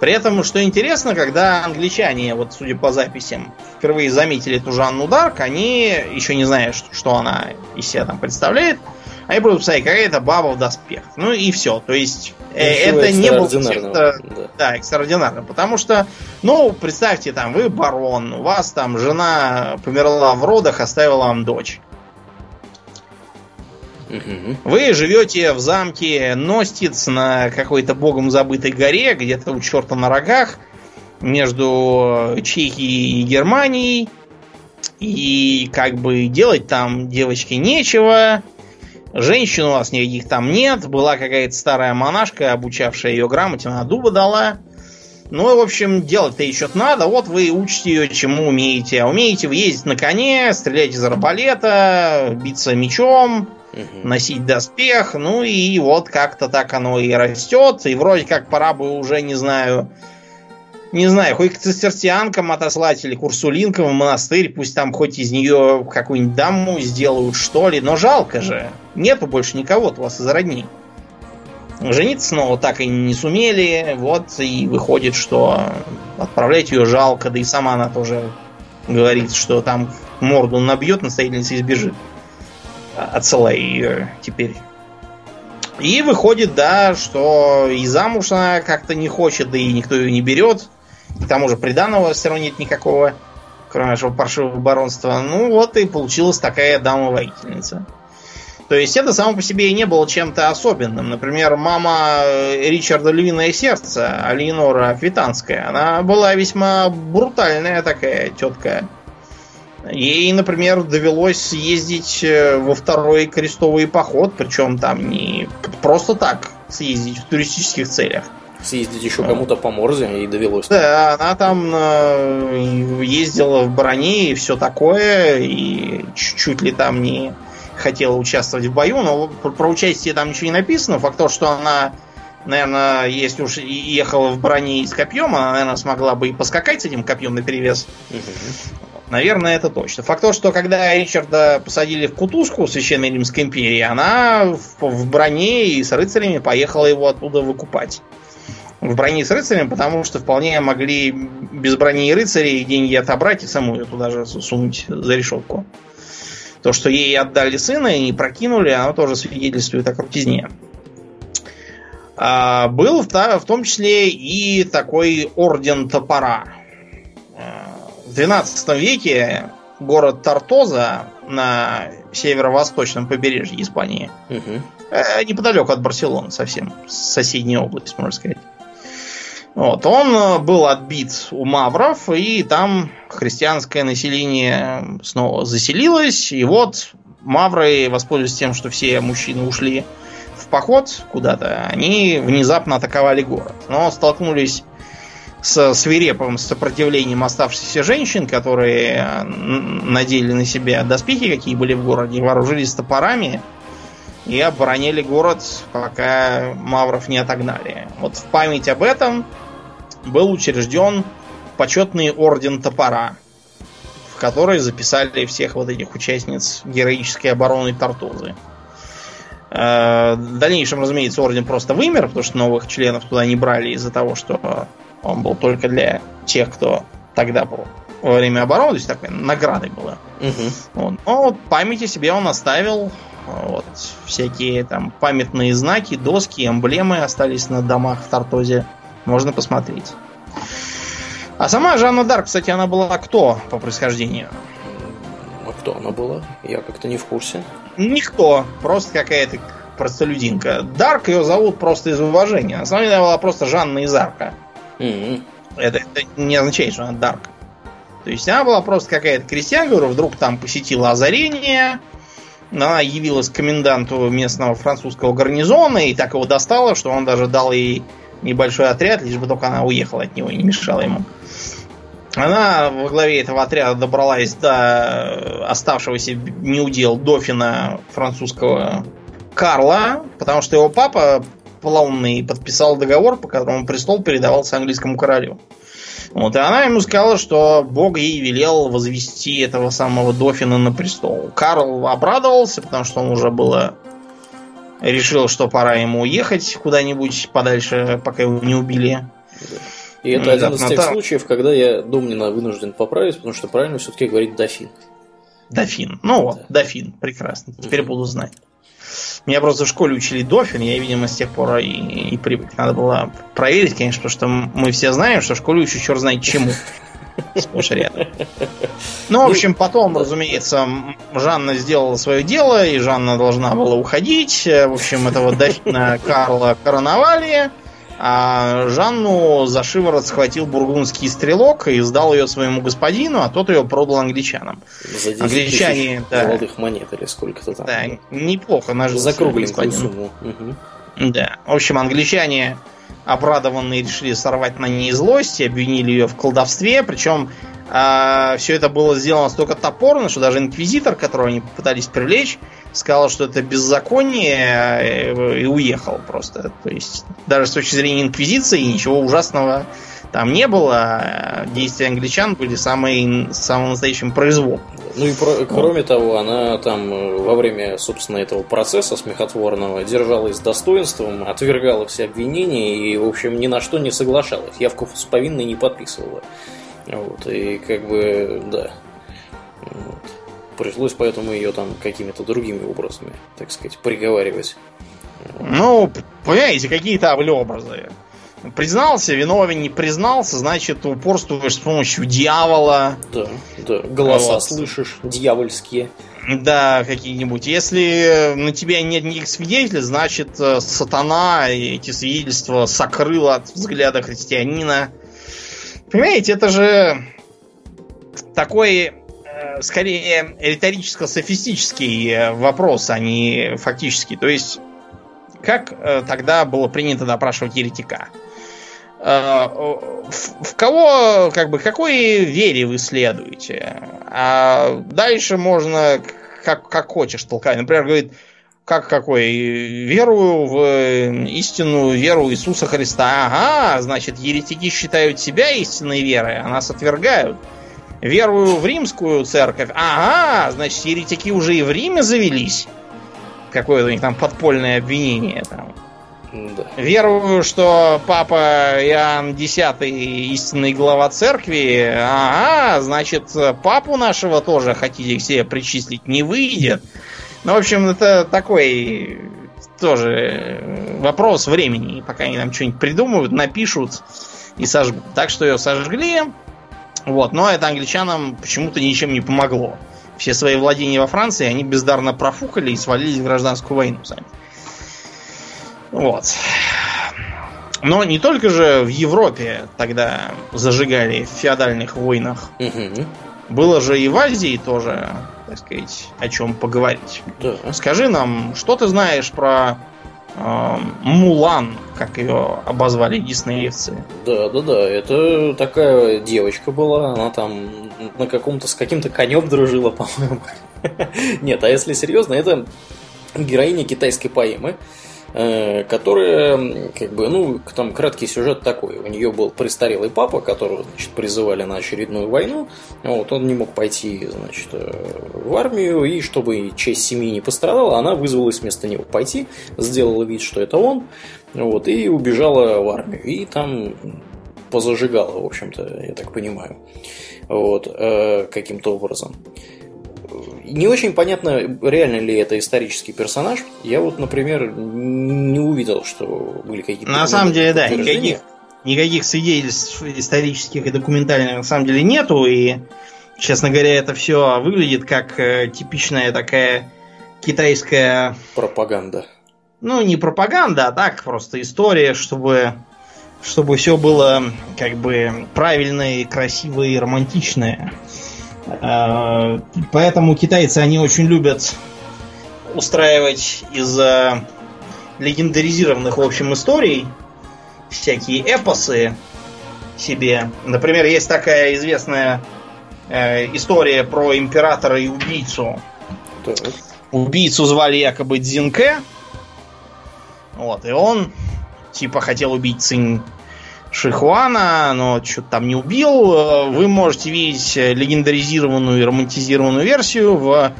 При этом, что интересно, когда англичане, вот судя по записям, впервые заметили эту Жанну д'Арк, они, еще не зная, что, что она из себя там представляет, они будут писать, какая-то баба в доспех. Ну и все. То есть Ничего это не было чем-то да. да, экстраординарно. Потому что, ну, представьте, там, вы барон, у вас там жена померла в родах, оставила вам дочь. Вы живете в замке Ностиц на какой-то богом забытой горе, где-то у черта на рогах, между Чехией и Германией. И как бы делать там девочке нечего. Женщин у вас никаких там нет. Была какая-то старая монашка, обучавшая ее грамоте, она дуба дала. Ну, в общем, делать-то ей что-то надо. Вот вы учите ее, чему умеете. А умеете вы ездить на коне, стрелять из арбалета, биться мечом, носить доспех, ну и вот как-то так оно и растет, и вроде как пора бы уже, не знаю, не знаю, хоть к цистерцианкам отослать или к урсулинкам в монастырь, пусть там хоть из нее какую-нибудь даму сделают, что ли, но жалко же, нету больше никого у вас из родни. Жениться снова так и не сумели, вот и выходит, что отправлять ее жалко, да и сама она тоже говорит, что там морду набьет, настоятельница избежит. Отсылай ее теперь. И выходит, да, что и замуж она как-то не хочет, да и никто ее не берет. К тому же приданого все равно нет никакого, кроме нашего паршивого баронства. Ну вот и получилась такая дама-воительница. То есть это само по себе и не было чем-то особенным. Например, мама Ричарда Львиное Сердце, Алиенора Аквитанская, она была весьма брутальная такая тетка. Ей, например, довелось ездить во второй крестовый поход, причем там не просто так съездить в туристических целях. Съездить еще кому-то по морзе ей довелось. Да, она там ездила в броне и все такое, и чуть ли там не хотела участвовать в бою, но про участие там ничего не написано. Факт то, что она, наверное, если уж ехала в броне и с копьем, она, наверное, смогла бы и поскакать с этим копьем наперевес. Угу. Наверное, это точно. Факт то, что когда Ричарда посадили в кутузку Священной Римской империи, она в, в броне и с рыцарями поехала его оттуда выкупать. В броне и с рыцарями, потому что вполне могли без брони и рыцарей деньги отобрать и саму ее туда же сунуть за решетку. То, что ей отдали сына и не прокинули, оно тоже свидетельствует о крутизне. А, был в, в том числе и такой орден топора. В двенадцатом веке город Тартоза на северо-восточном побережье Испании, угу. э, неподалеку от Барселоны совсем, соседняя область, можно сказать. Вот, он был отбит у мавров, и там христианское население снова заселилось, и вот мавры, воспользовались тем, что все мужчины ушли в поход куда-то, они внезапно атаковали город, но столкнулись со свирепым сопротивлением оставшихся женщин, которые надели на себя доспехи, какие были в городе, вооружились топорами и оборонили город, пока мавров не отогнали. Вот в память об этом был учрежден почетный орден топора, в который записали всех вот этих участниц героической обороны Тартозы. В дальнейшем, разумеется, орден просто вымер, потому что новых членов туда не брали из-за того, что он был только для тех, кто тогда был во время обороны, то есть такой наградой было. Угу. Вот. Но памяти себе он оставил. Вот, всякие там памятные знаки, доски, эмблемы остались на домах в Тартозе. Можно посмотреть. А сама Жанна д'Арк, кстати, она была кто по происхождению? А кто она была? Я как-то не в курсе. Никто. Просто какая-то простолюдинка. Д'Арк ее зовут просто из уважения. На самом деле она была просто Жанна из Арка. Mm-hmm. Это, это не означает, что она Д'Арк. То есть она была просто какая-то крестьянка, вдруг там посетила озарение, она явилась коменданту местного французского гарнизона и так его достала, что он даже дал ей небольшой отряд, лишь бы только она уехала от него и не мешала ему. Она во главе этого отряда добралась до оставшегося неудел дофина французского Карла, потому что его папа полоумный подписал договор, по которому престол передавался английскому королю. Вот, и она ему сказала, что Бог ей велел возвести этого самого дофина на престол. Карл обрадовался, потому что он уже было решил, что пора ему уехать куда-нибудь подальше, пока его не убили. И это ну, один из тех случаев, когда я, Домнина, вынужден поправить, потому что правильно все-таки говорить дофин. Дофин. Ну вот, да. дофин. Прекрасно. Теперь mm-hmm. буду знать. Меня просто в школе учили дофин, я, видимо, с тех пор и, и привык. Надо было проверить, конечно, потому что мы все знаем, что в школе учу черт знает чему. Сплошь рядом. Ну, в общем, потом, разумеется, Жанна сделала свое дело, и Жанна должна была уходить. В общем, этого дофина Карла короновали. А Жанну за шиворот схватил бургундский стрелок и сдал ее своему господину, а тот ее продал англичанам. За десять англичане, тысяч да, золотых монет или сколько-то там. Да, да. Неплохо. За кругленькую сумму. Угу. Да. В общем, англичане, обрадованные, решили сорвать на ней злость и обвинили ее в колдовстве. Причем э, все это было сделано столько топорно, что даже инквизитор, которого они пытались привлечь, сказал, что это беззаконие, и уехал просто. То есть даже с точки зрения инквизиции ничего ужасного там не было. Действия англичан были самые, самым настоящим произволом. Ну и про- кроме вот. того, она там во время, собственно, этого процесса смехотворного держалась с достоинством, отвергала все обвинения и, в общем, ни на что не соглашалась. Явку с повинной не подписывала. Вот. И как бы, да... Вот. Пришлось поэтому ее там какими-то другими образами, так сказать, приговаривать. Ну, понимаете, какие-то облёбразы. Признался, виновен, не признался, значит, упорствуешь с помощью дьявола. Да, да. Голоса вот. Слышишь дьявольские. Да, какие-нибудь. Если на тебя нет никаких свидетелей, значит, сатана эти свидетельства сокрыл от взгляда христианина. Понимаете, это же такой... скорее риторическо-софистический вопрос, а не фактический. То есть, как тогда было принято допрашивать еретика? В кого, как бы, какой вере вы следуете? А дальше можно как, как хочешь толкать. Например, говорит, как какой? Верую в истину, веру Иисуса Христа. Ага, значит, еретики считают себя истинной верой, а нас отвергают. Верую в римскую церковь. Ага, значит, еретики уже и в Риме завелись. Какое-то у них там подпольное обвинение. Там. Да. Верую, что папа Иоанн Десятый истинный глава церкви. Ага, значит, папу нашего тоже хотите к себе причислить, не выйдет. Ну, в общем, это такой тоже вопрос времени. Пока они там что-нибудь придумают, напишут и сожгут. Так что ее сожгли. Вот, но это англичанам почему-то ничем не помогло. Все свои владения во Франции они бездарно профукали и свалились в гражданскую войну сами. Вот. Но не только же в Европе тогда зажигали в феодальных войнах. Угу. Было же и в Азии тоже, так сказать, о чем поговорить. Да. Скажи нам, что ты знаешь про... Мулан, как ее обозвали диснеевцы. Да, да, да. Это такая девочка была, она там на каком-то с каким-то конем дружила, по-моему. Нет, а если серьезно, это героиня китайской поэмы, которая, как бы, ну, там краткий сюжет такой. У нее был престарелый папа, которого, значит, призывали на очередную войну. Вот, он не мог пойти, значит, в армию, и чтобы честь семьи не пострадала, она вызвалась вместо него пойти, сделала вид, что это он, вот, и убежала в армию. И там позажигала, в общем-то, я так понимаю, вот, каким-то образом. Не очень понятно, реально ли это исторический персонаж. Я вот, например, не увидел, что были какие-то... На самом деле, да, никаких, никаких свидетельств исторических и документальных на самом деле нету. И, честно говоря, это все выглядит как типичная такая китайская... Пропаганда. ну, не пропаганда, а так просто история, чтобы, чтобы все было как бы правильное, красивое и романтичное. Поэтому китайцы, они очень любят устраивать из легендаризированных, в общем, историй всякие эпосы себе. Например, есть такая известная э, история про императора и убийцу. Так. Убийцу звали якобы Дзинке. Вот, и он типа хотел убить Цинь Шихуана, но что-то там не убил. Вы можете видеть легендаризированную и романтизированную версию в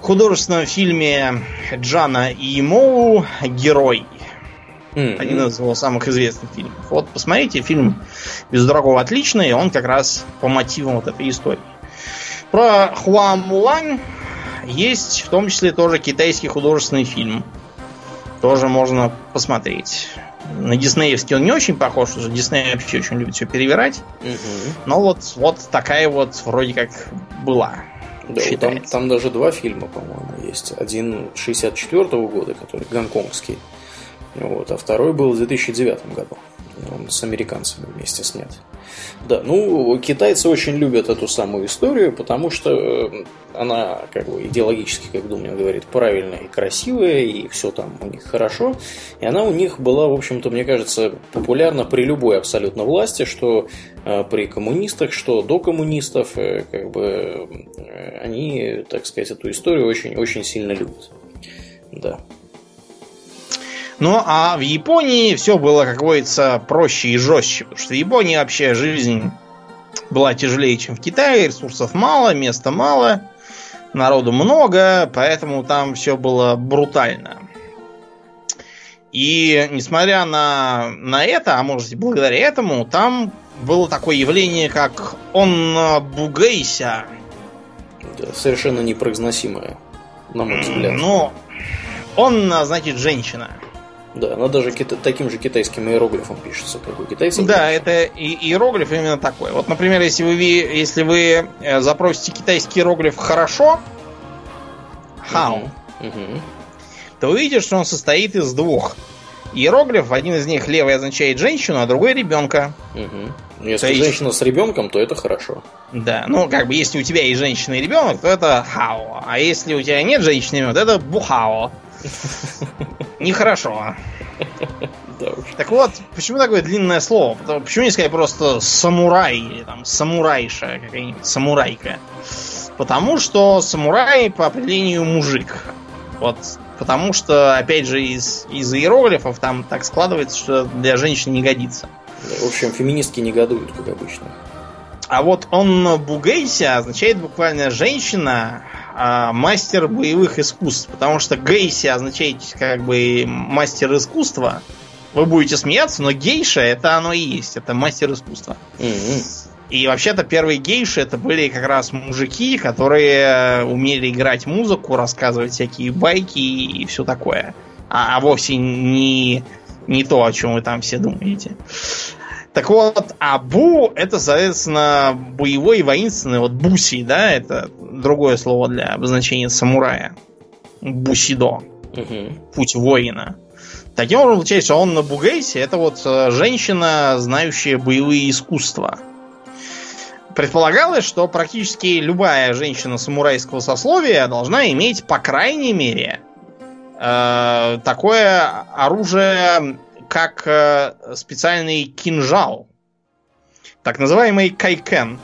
художественном фильме Джана Иемоу «Герой». Mm-hmm. Один из его самых известных фильмов. Вот, посмотрите, фильм без дорогого отличный, он как раз по мотивам вот этой истории. Про Хуа Мулань есть в том числе тоже китайский художественный фильм. Тоже можно посмотреть. На диснеевский он не очень похож, потому что Дисней вообще очень любит все перевирать. Mm-hmm. Но вот, вот такая вот вроде как была. Да, там, там даже два фильма, по-моему, есть. Один шестьдесят четвёртого года, который гонконгский. Вот, а второй был в две тысячи девятом году. Он с американцами вместе снят. Да, ну, китайцы очень любят эту самую историю, потому что она, как бы, идеологически, как Думнин говорит, правильная и красивая, и все там у них хорошо. И она у них была, в общем-то, мне кажется, популярна при любой абсолютно власти, что при коммунистах, что до коммунистов, как бы, они, так сказать, эту историю очень-очень сильно любят. Да. Ну, а в Японии все было, как говорится, проще и жестче. Потому что в Японии вообще жизнь была тяжелее, чем в Китае. Ресурсов мало, места мало, народу много, поэтому там все было брутально. И несмотря на, на это, а может быть благодаря этому, там было такое явление, как оннабугэйся. Да, совершенно непроизносимое, на мой взгляд. Но онна значит «женщина». Да, она даже кита- таким же китайским иероглифом пишется, как у китайцев. Да, это и- иероглиф именно такой. Вот, например, если вы, если вы запросите китайский иероглиф «хорошо», «хао», mm-hmm. то увидите, что он состоит из двух иероглифов. Один из них левый означает «женщину», а другой «ребенка». Mm-hmm. Если то женщина есть... с ребенком, то это хорошо. Да, ну как бы если у тебя есть женщина и ребенок, то это «хао». А если у тебя нет женщины, вот это «бухао». Нехорошо. Так вот, почему такое длинное слово? Почему не сказать просто самурай или там самурайша, какая-нибудь самурайка? Потому что самурай по определению мужик. Вот, потому что, опять же, из, из иероглифов там так складывается, что для женщин не годится. В общем, феминистки негодуют, как обычно. А вот он бугейся означает буквально женщина. Мастер боевых искусств. Потому что гейся означает как бы мастер искусства. Вы будете смеяться, но гейша — это оно и есть, это мастер искусства. Mm-hmm. И вообще-то первые гейши — это были как раз мужики, которые умели играть музыку, рассказывать всякие байки и все такое. А, а вовсе не, не то, о чем вы там все думаете. Так вот, а бу — это, соответственно, боевой, воинственный. Вот буси, да, это другое слово для обозначения самурая. Бусидо. Угу. Путь воина. Таким образом, получается, он на бугейсе — это вот женщина, знающая боевые искусства. Предполагалось, что практически любая женщина самурайского сословия должна иметь, по крайней мере, э, такое оружие, как э, специальный кинжал. Так называемый кайкен.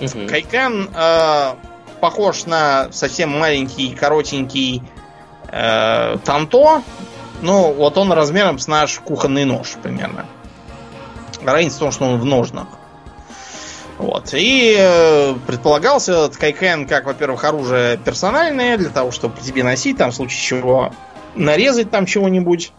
Угу. Кайкен э, похож на совсем маленький, коротенький э, танто. Ну, вот он размером с наш кухонный нож примерно. Разница в том, что он в ножнах. Вот. И э, предполагался этот кайкен как, во-первых, оружие персональное, для того, чтобы тебе носить, там, в случае чего нарезать там чего-нибудь.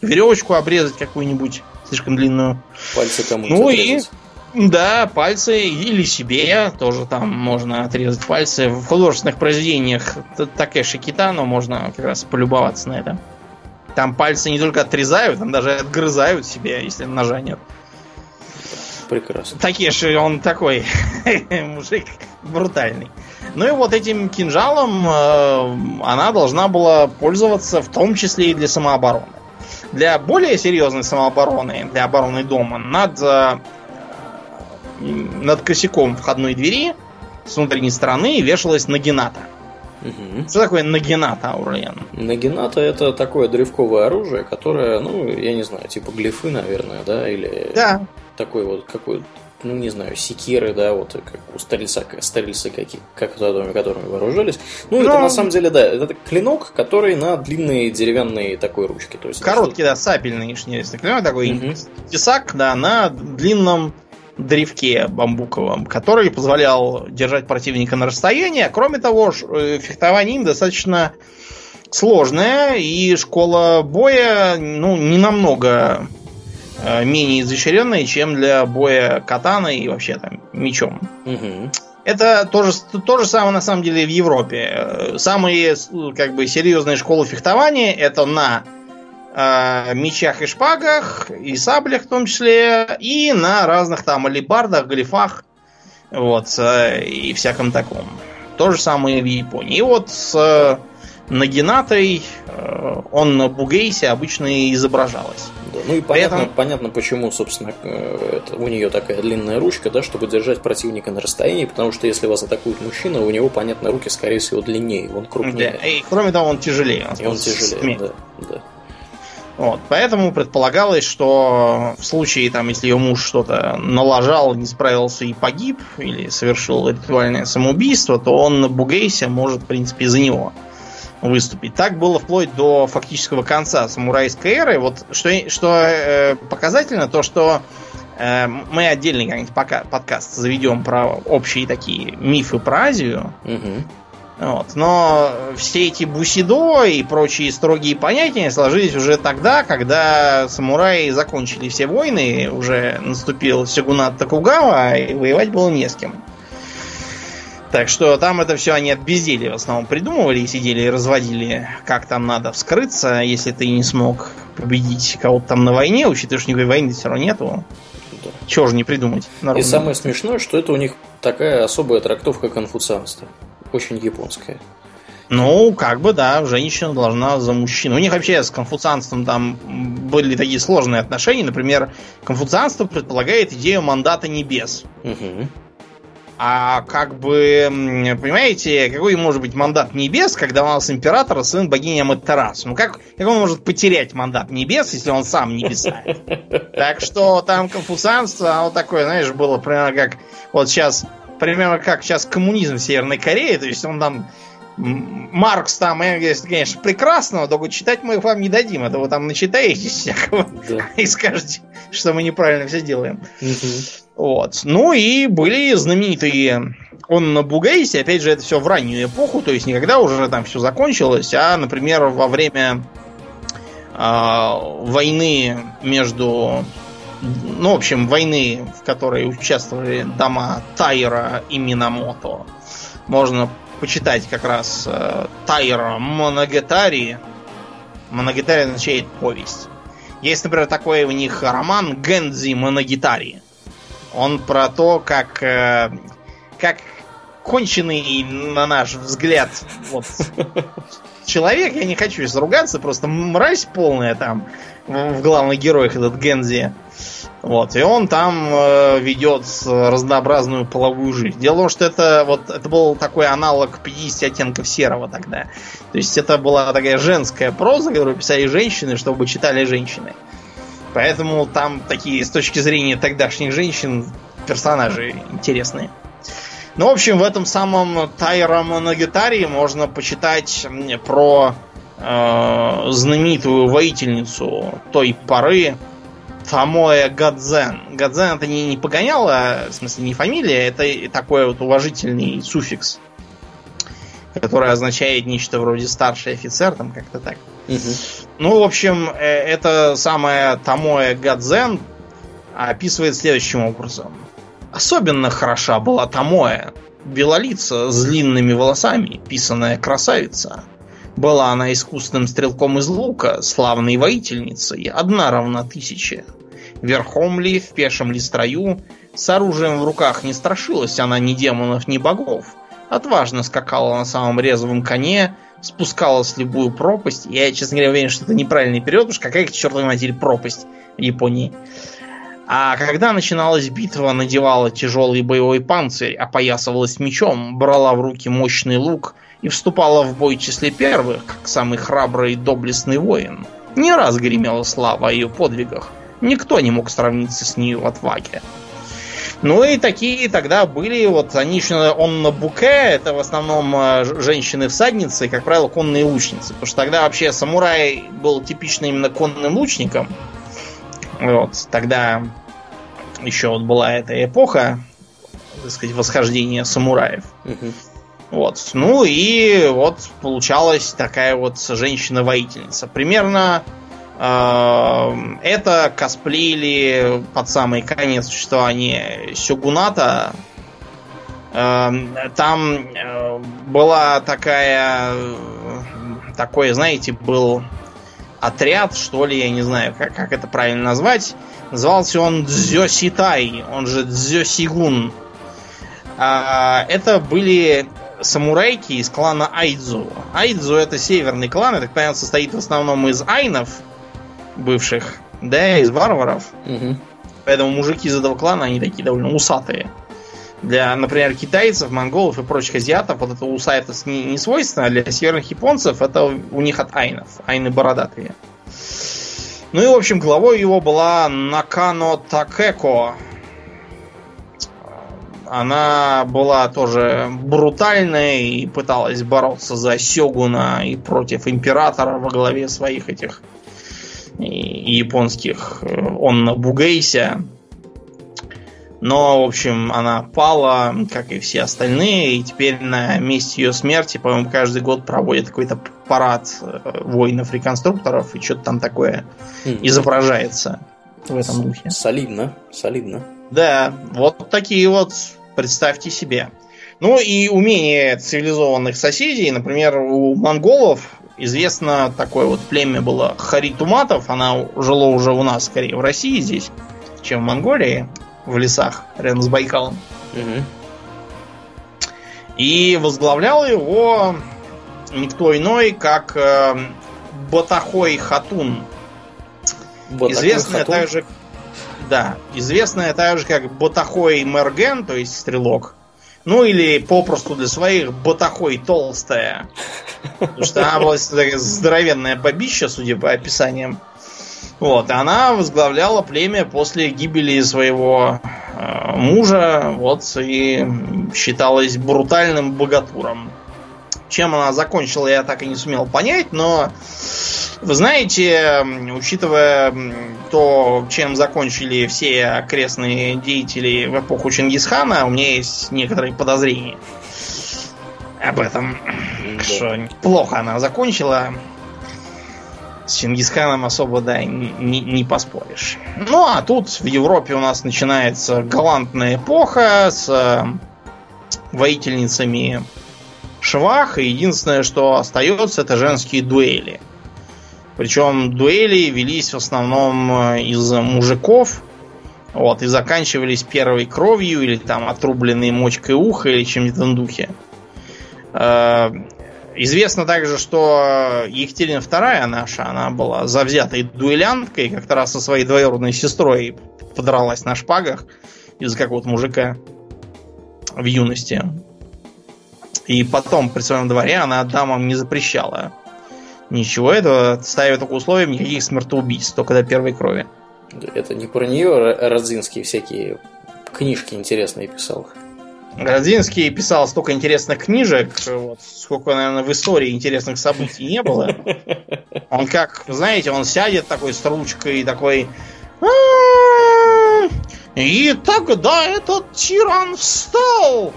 Веревочку обрезать какую-нибудь слишком длинную. Пальцы кому-то ну отрезать. И, да, пальцы или себе тоже там можно отрезать пальцы. В художественных произведениях Такеши Китано можно как раз полюбоваться на это. Там пальцы не только отрезают, там даже отгрызают себе, если ножа нет. Прекрасно. Такеши, он такой мужик брутальный. Ну и вот этим кинжалом э, она должна была пользоваться в том числе и для самообороны. Для более серьезной самообороны, для обороны дома, над, э, над косяком входной двери с внутренней стороны вешалась нагината. Угу. Что такое нагината, Аурлиен? Нагината — это такое древковое оружие, которое, ну, я не знаю, типа глифы, наверное, да? Или да. Такой вот какой-то, ну, не знаю, секиры, да, вот как у стрельца, стрельцы какие, как которыми, которыми вооружались. Ну, но... это на самом деле, да, это клинок, который на длинной деревянной такой ручке. То есть короткий, это... да, сабельный, если клинок такой. Угу. Тесак, да, на длинном древке бамбуковом, который позволял держать противника на расстоянии. Кроме того, фехтование им достаточно сложное, и школа боя, ну, не намного менее изощренные, чем для боя катаной и вообще там мечом. Угу. Это то же, то же самое на самом деле в Европе. Самые, как бы, серьезные школы фехтования — это на э, мечах и шпагах, и саблях в том числе, и на разных там алебардах, глифах, вот, э, и всяком таком. То же самое и в Японии. И вот с э, нагинатой э, он на бугейсе обычно и изображалось. Да, ну и понятно, этом... понятно, почему, собственно, это, у нее такая длинная ручка, да, чтобы держать противника на расстоянии, потому что если вас атакует мужчина, у него, понятно, руки, скорее всего, длиннее, он крупнее. Да. И кроме того, он тяжелее. Он, и он тяжелее, да, да. Вот, поэтому предполагалось, что в случае, там, если ее муж что-то налажал, не справился и погиб, или совершил ритуальное самоубийство, то он на бугейсе может, в принципе, за него выступить. Так было вплоть до фактического конца самурайской эры. Вот что, что э, показательно, то, что э, мы отдельный как-нибудь пока, подкаст заведем про общие такие мифы про Азию. Угу. Вот. Но все эти бусидо и прочие строгие понятия сложились уже тогда, когда самураи закончили все войны, уже наступил сёгунат Токугава, и воевать было не с кем. Так что там это все они от безделья в основном придумывали, и сидели и разводили, как там надо вскрыться, если ты не смог победить кого-то там на войне, учитывая, что никакой войны все равно нету. Да. Чего же не придумать? Народу. И самое смешное, что это у них такая особая трактовка конфуцианства. Очень японская. Ну, как бы, да, женщина должна за мужчину. У них вообще с конфуцианством там были такие сложные отношения. Например, конфуцианство предполагает идею мандата небес. Угу. А как бы, понимаете, какой может быть мандат небес, когда у нас император, сын богини Аматерасу? Ну как, как он может потерять мандат небес, если он сам небеса? Так что там конфуцианство, оно такое, знаешь, было примерно как вот сейчас, примерно как сейчас коммунизм в Северной Корее, то есть он там, Маркс там, конечно, прекрасного, только читать мы вам не дадим, а то вы там начитаетесь всякого и скажете, что мы неправильно все делаем. Вот. Ну и были знаменитые он на Бугейсе, опять же, это все в раннюю эпоху, то есть никогда уже там все закончилось, а, например, во время э, войны между, ну, в общем, войны, в которой участвовали дома Тайра и Минамото, можно почитать как раз э, Тайра-моногатари. Моногатари означает повесть. Есть, например, такой у них роман Гэнзи Моногатари. Он про то, как, э, как конченый, на наш взгляд, вот, человек, я не хочу сейчас ругаться, просто мразь полная там в главных героях этот Гэнзи. Вот, и он там э, ведет разнообразную половую жизнь. Дело в том, что это, вот, это был такой аналог пятьдесят оттенков серого тогда. То есть это была такая женская проза, которую писали женщины, чтобы читали женщины. Поэтому там такие, с точки зрения тогдашних женщин, персонажи интересные. Ну, в общем, в этом самом Тайра-моногатари можно почитать про э, знаменитую воительницу той поры Томоэ Годзен. Годзен — это не, не погоняло, в смысле не фамилия, это такой вот уважительный суффикс, которая означает нечто вроде старший офицер, там как-то так. Угу. Ну, в общем, это самое Томоэ Годзен описывает следующим образом. Особенно хороша была Томоэ, белолица с длинными волосами, писаная красавица. Была она искусным стрелком из лука, славной воительницей, одна равна тысяче. верхом ли, в пешем ли строю, с оружием в руках не страшилась она ни демонов, ни богов. Отважно скакала на самом резвом коне, спускалась в любую пропасть. Я, честно говоря, уверен, что это неправильный период, потому что какая к чертовой матери пропасть в Японии. А когда начиналась битва, надевала тяжелый боевой панцирь, опоясывалась мечом, брала в руки мощный лук и вступала в бой в числе первых, как самый храбрый и доблестный воин. Не раз гремела слава о ее подвигах. Никто не мог сравниться с нею в отваге. Ну и такие тогда были, вот они еще он на буке, это в основном женщины-всадницы и, как правило, конные лучницы. Потому что тогда вообще самурай был типично именно конным лучником. Вот, тогда еще вот была эта эпоха, так сказать, восхождения самураев. Угу. Вот, ну и вот получалась такая вот женщина-воительница. Примерно... Это косплеили под самый конец существования сёгуната. Там была такая... Такой, знаете, был отряд, что ли, я не знаю, как, как это правильно назвать. Назывался он Дзёситай, он же Дзёсигун. Это были... самурайки из клана Айдзу. Айдзу — это северный клан, я так понимаю, состоит в основном из айнов бывших, да, из варваров. Угу. Поэтому мужики из этого клана, они такие довольно усатые. Для, например, китайцев, монголов и прочих азиатов вот эта усатость не, не свойственна, а для северных японцев это у них от айнов. Айны бородатые. Ну и, в общем, главой его была Накано Такеко. Она была тоже брутальной и пыталась бороться за сёгуна и против императора во главе своих этих японских онно бугейся. Но, в общем, она пала, как и все остальные, и теперь на месте ее смерти, по-моему, каждый год проводят какой-то парад воинов-реконструкторов, и что-то там такое изображается в этом духе. Солидно, солидно. Да, вот такие вот, представьте себе. Ну и умение цивилизованных соседей, например, у монголов известно такое вот племя было харитуматов, она жила уже у нас, скорее, в России здесь, чем в Монголии, в лесах, рядом с Байкалом. Угу. И возглавлял его никто иной, как э, Батахой Хатун. Батахой Известная Хатун? также... Да, известная также как Батахой Мерген, то есть стрелок. Ну или попросту для своих Батахой Толстая. Потому что она была здоровенная бабища, судя по описаниям. Вот, она возглавляла племя после гибели своего э, мужа, вот, и считалась брутальным богатуром. Чем она закончила, я так и не сумел понять, но вы знаете, учитывая то, чем закончили все окрестные деятели в эпоху Чингисхана, у меня есть некоторые подозрения об этом, да. Что плохо она закончила. С Чингисханом особо, да, не, не поспоришь. Ну, а тут в Европе у нас начинается галантная эпоха с воительницами швах, и единственное, что остается, это женские дуэли. Причем дуэли велись в основном из мужиков, вот, и заканчивались первой кровью или там отрубленной мочкой уха или чем-нибудь в этом духе. Известно также, что Екатерина вторая наша, она была завзятой дуэлянткой, как-то раз со своей двоюродной сестрой подралась на шпагах из-за какого-то мужика в юности. И потом при своем дворе она дамам не запрещала ничего этого, ставя только условием никаких смертоубийств, только до первой крови. Это не про нее Радзинский всякие книжки интересные писал? Радзинский писал столько интересных книжек, вот, сколько, наверное, в истории интересных событий не было. Он как, знаете, он сядет такой с ручкой, такой... И тогда этот тиран встал!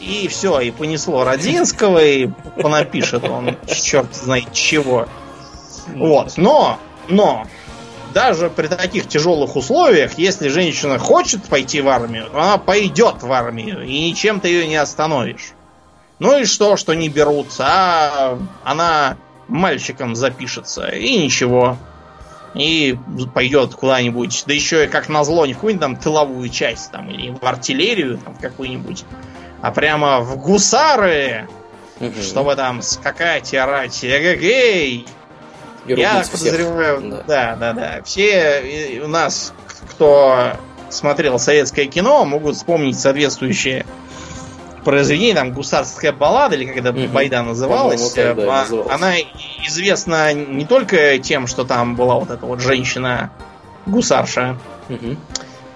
И все, и понесло Родинского, и понапишет он, черт знает чего. Вот, но, но, даже при таких тяжелых условиях, если женщина хочет пойти в армию, она пойдет в армию, и ничем ты ее не остановишь. Ну и что, что не берутся, а она мальчиком запишется, и ничего. и пойдет куда-нибудь, да еще и как назло, не в какую-нибудь там тыловую часть, там, или в артиллерию, там, в какую-нибудь, а прямо в гусары, угу. чтобы там скакать и орать, эгэгэй! Я подозреваю, всех. да, да, да. Все у нас, кто смотрел советское кино, могут вспомнить соответствующие произведения, там гусарская баллада, или как это угу. Байда называлась, да, называлась. Она известна не только тем, что там была вот эта вот женщина-гусарша, угу.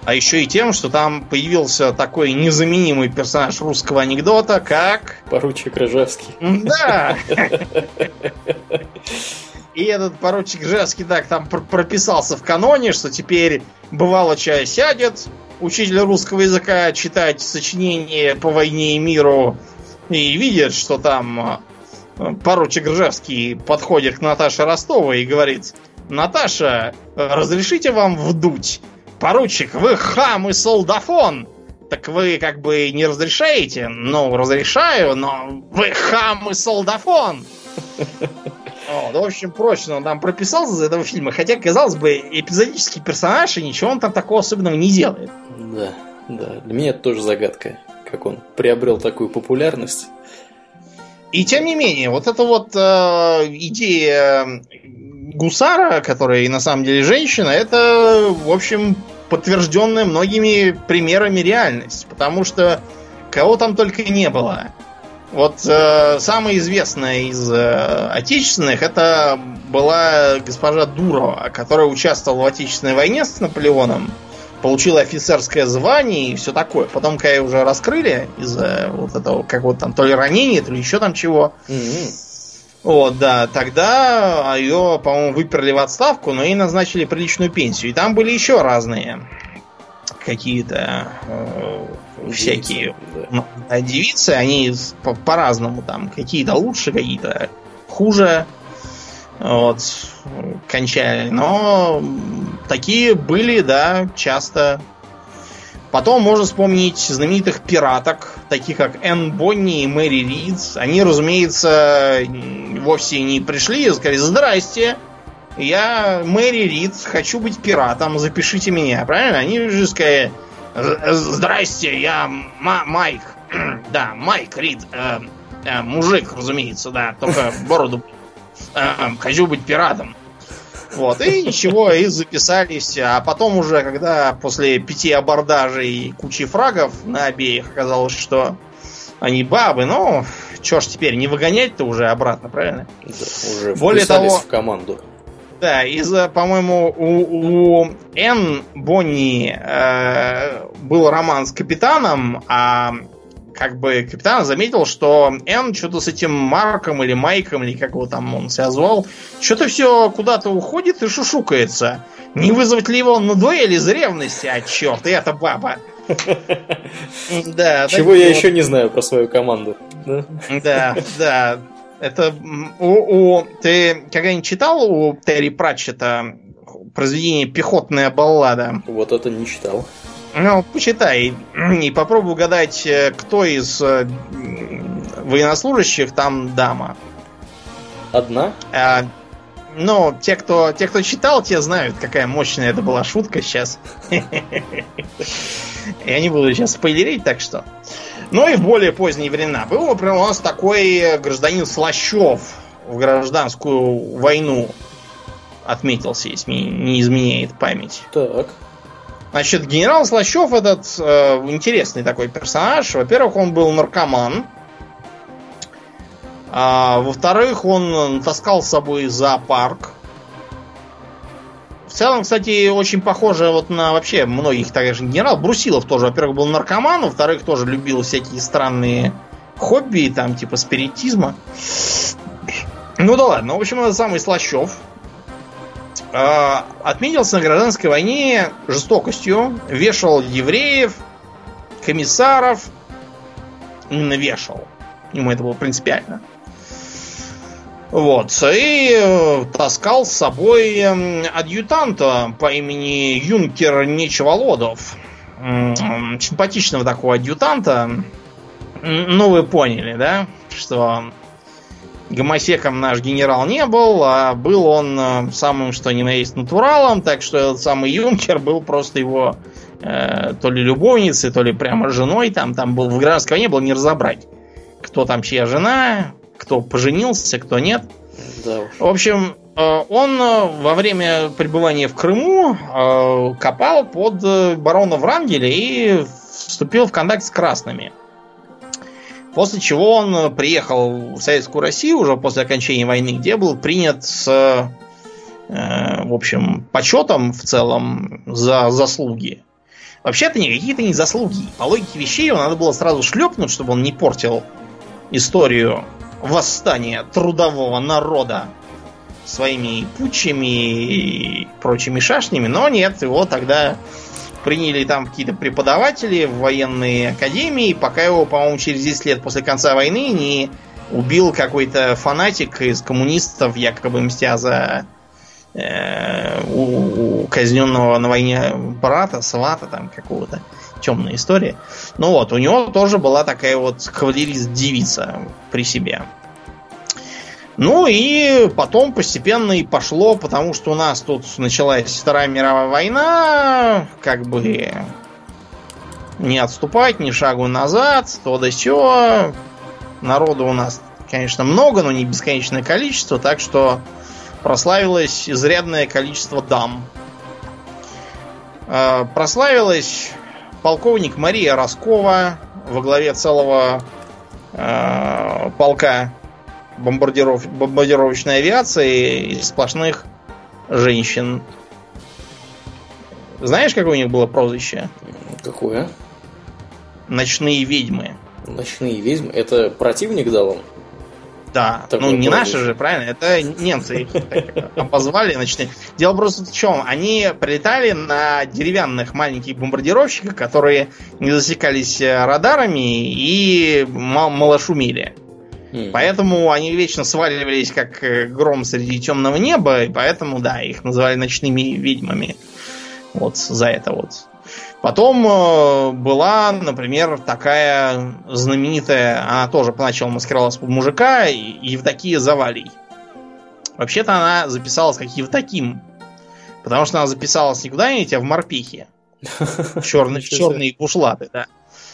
а еще и тем, что там появился такой незаменимый персонаж русского анекдота, как... Поручик Ржевский. Да! И этот поручик Ржевский так там пр- прописался в каноне, что теперь бывало чай сядет учитель русского языка читать сочинения по войне и миру и видит, что там поручик Ржевский подходит к Наташе Ростовой и говорит: «Наташа, разрешите вам вдуть? Поручик, вы хам и солдафон!» «Так вы как бы не разрешаете?» «Ну, разрешаю, но вы хам и солдафон!» О, да, в общем, прочно он там прописался из этого фильма. Хотя, казалось бы, эпизодический персонаж, и ничего он там такого особенного не делает. Да, да. Для меня это тоже загадка, как он приобрел такую популярность. И тем не менее, вот эта вот э, идея гусара, которая и на самом деле женщина, это, в общем, подтвержденная многими примерами реальность. Потому что кого там только не было. Вот э, самая известная из э, отечественных это была госпожа Дурова, которая участвовала в Отечественной войне с Наполеоном, получила офицерское звание и все такое. Потом, когда ее уже раскрыли из-за вот этого, как вот там, то ли ранения, то ли еще там чего. Mm-hmm. Вот, да, тогда ее, по-моему, выперли в отставку, но ей назначили приличную пенсию. И там были еще разные какие-то... Э, всякие да. девицы, они по- по-разному там, какие-то лучше, какие-то хуже вот, кончали, но такие были, да, часто. Потом можно вспомнить знаменитых пираток, таких как Энн Бонни и Мэри Ридс. Они, разумеется, вовсе не пришли и сказали: «Здрасте, я Мэри Ридс, хочу быть пиратом, запишите меня», правильно? Они же сказали: «Здрасте, я Ма- Майк, да, Майк Рид, э, э, мужик, разумеется, да, только бороду, э, э, хочу быть пиратом». Вот, и ничего, и записались. А потом уже, когда после пяти абордажей и кучи фрагов на обеих оказалось, что они бабы, ну, чё ж теперь, не выгонять-то уже обратно, правильно? Да, уже более вписались того, в команду. Да, из-за, по-моему, у, у Энн Бонни э, был роман с капитаном, а как бы капитан заметил, что Энн что-то с этим Марком или Майком, или как его там он себя звал, что-то все куда-то уходит и шушукается. Не вызвать ли его на дуэль из ревности? А черт, и эта баба. Чего я еще не знаю про свою команду. Да, да. Это у, у ты когда-нибудь читал у Терри Пратчета произведение «Пехотная баллада»? Вот это не читал. Ну, почитай. И попробуй угадать, кто из военнослужащих там дама. Одна? А, ну, те кто, те, кто читал, те знают, какая мощная это была шутка сейчас. Я не буду сейчас спойлерить, так что... Ну и в более поздние времена был, например, у нас такой гражданин Слащёв в гражданскую войну отметился, если не изменяет память. Так. Значит, генерал Слащёв этот э, интересный такой персонаж. Во-первых, он был наркоман. А, во-вторых, он таскал с собой зоопарк. В целом, кстати, очень похоже вот на вообще многих таких же генералов. Брусилов тоже, во-первых, был наркоман, во-вторых, тоже любил всякие странные хобби, там, типа спиритизма. Ну да ладно, в общем, это самый Слащёв. Э, отметился на гражданской войне жестокостью. Вешал евреев, комиссаров. Именно вешал. Ему это было принципиально. Вот. И таскал с собой адъютанта по имени Юнкер Нечеволодов. Симпатичного такого адъютанта. Ну, вы поняли, да? Что Гомосеком наш генерал не был, а был он самым что ни на есть натуралом, так что этот самый юнкер был просто его э, то ли любовницей, то ли прямо женой. Там, там был в гражданской войне, было не разобрать, кто там чья жена, кто поженился, кто нет. Да уж. В общем, он во время пребывания в Крыму копал под барона Врангеля и вступил в контакт с красными. После чего он приехал в Советскую Россию уже после окончания войны, где был принят с, в общем, почетом в целом за заслуги. Вообще-то никакие-то не заслуги. По логике вещей его надо было сразу шлепнуть, чтобы он не портил историю восстания трудового народа своими путчами и прочими шашнями, но нет, его тогда приняли там какие-то преподаватели в военные академии, пока его, по-моему, через десять лет после конца войны не убил какой-то фанатик из коммунистов, якобы мстя за э, у, у казненного на войне брата, свата там какого-то. Темная история. Ну вот, у него тоже была такая вот кавалерист-девица при себе. Ну и потом постепенно и пошло, потому что у нас тут началась Вторая мировая война, как бы не отступать, ни шагу назад, то да сё. Народу у нас, конечно, много, но не бесконечное количество, так что прославилось изрядное количество дам. Прославилось... Полковник Мария Роскова во главе целого э, полка бомбардиров... бомбардировочной авиации и сплошных женщин. Знаешь, какое у них было прозвище? Какое? Ночные ведьмы. Ночные ведьмы? Это противник дал им? Да, такое ну не прозвище. Наши же, правильно? Это немцы их обозвали ночные. Дело просто в чем? Они прилетали на деревянных маленьких бомбардировщиках, которые не засекались радарами и мал- малошумели. Mm. Поэтому они вечно сваливались как гром среди темного неба, и поэтому, да, их называли ночными ведьмами. Вот за это вот. Потом была, например, такая знаменитая, она тоже поначалу маскировалась под мужика, Евдокия Завалий. Вообще-то она записалась как Евдоким, потому что она записалась не куда-нибудь, а в морпехе. Черные бушлаты, да.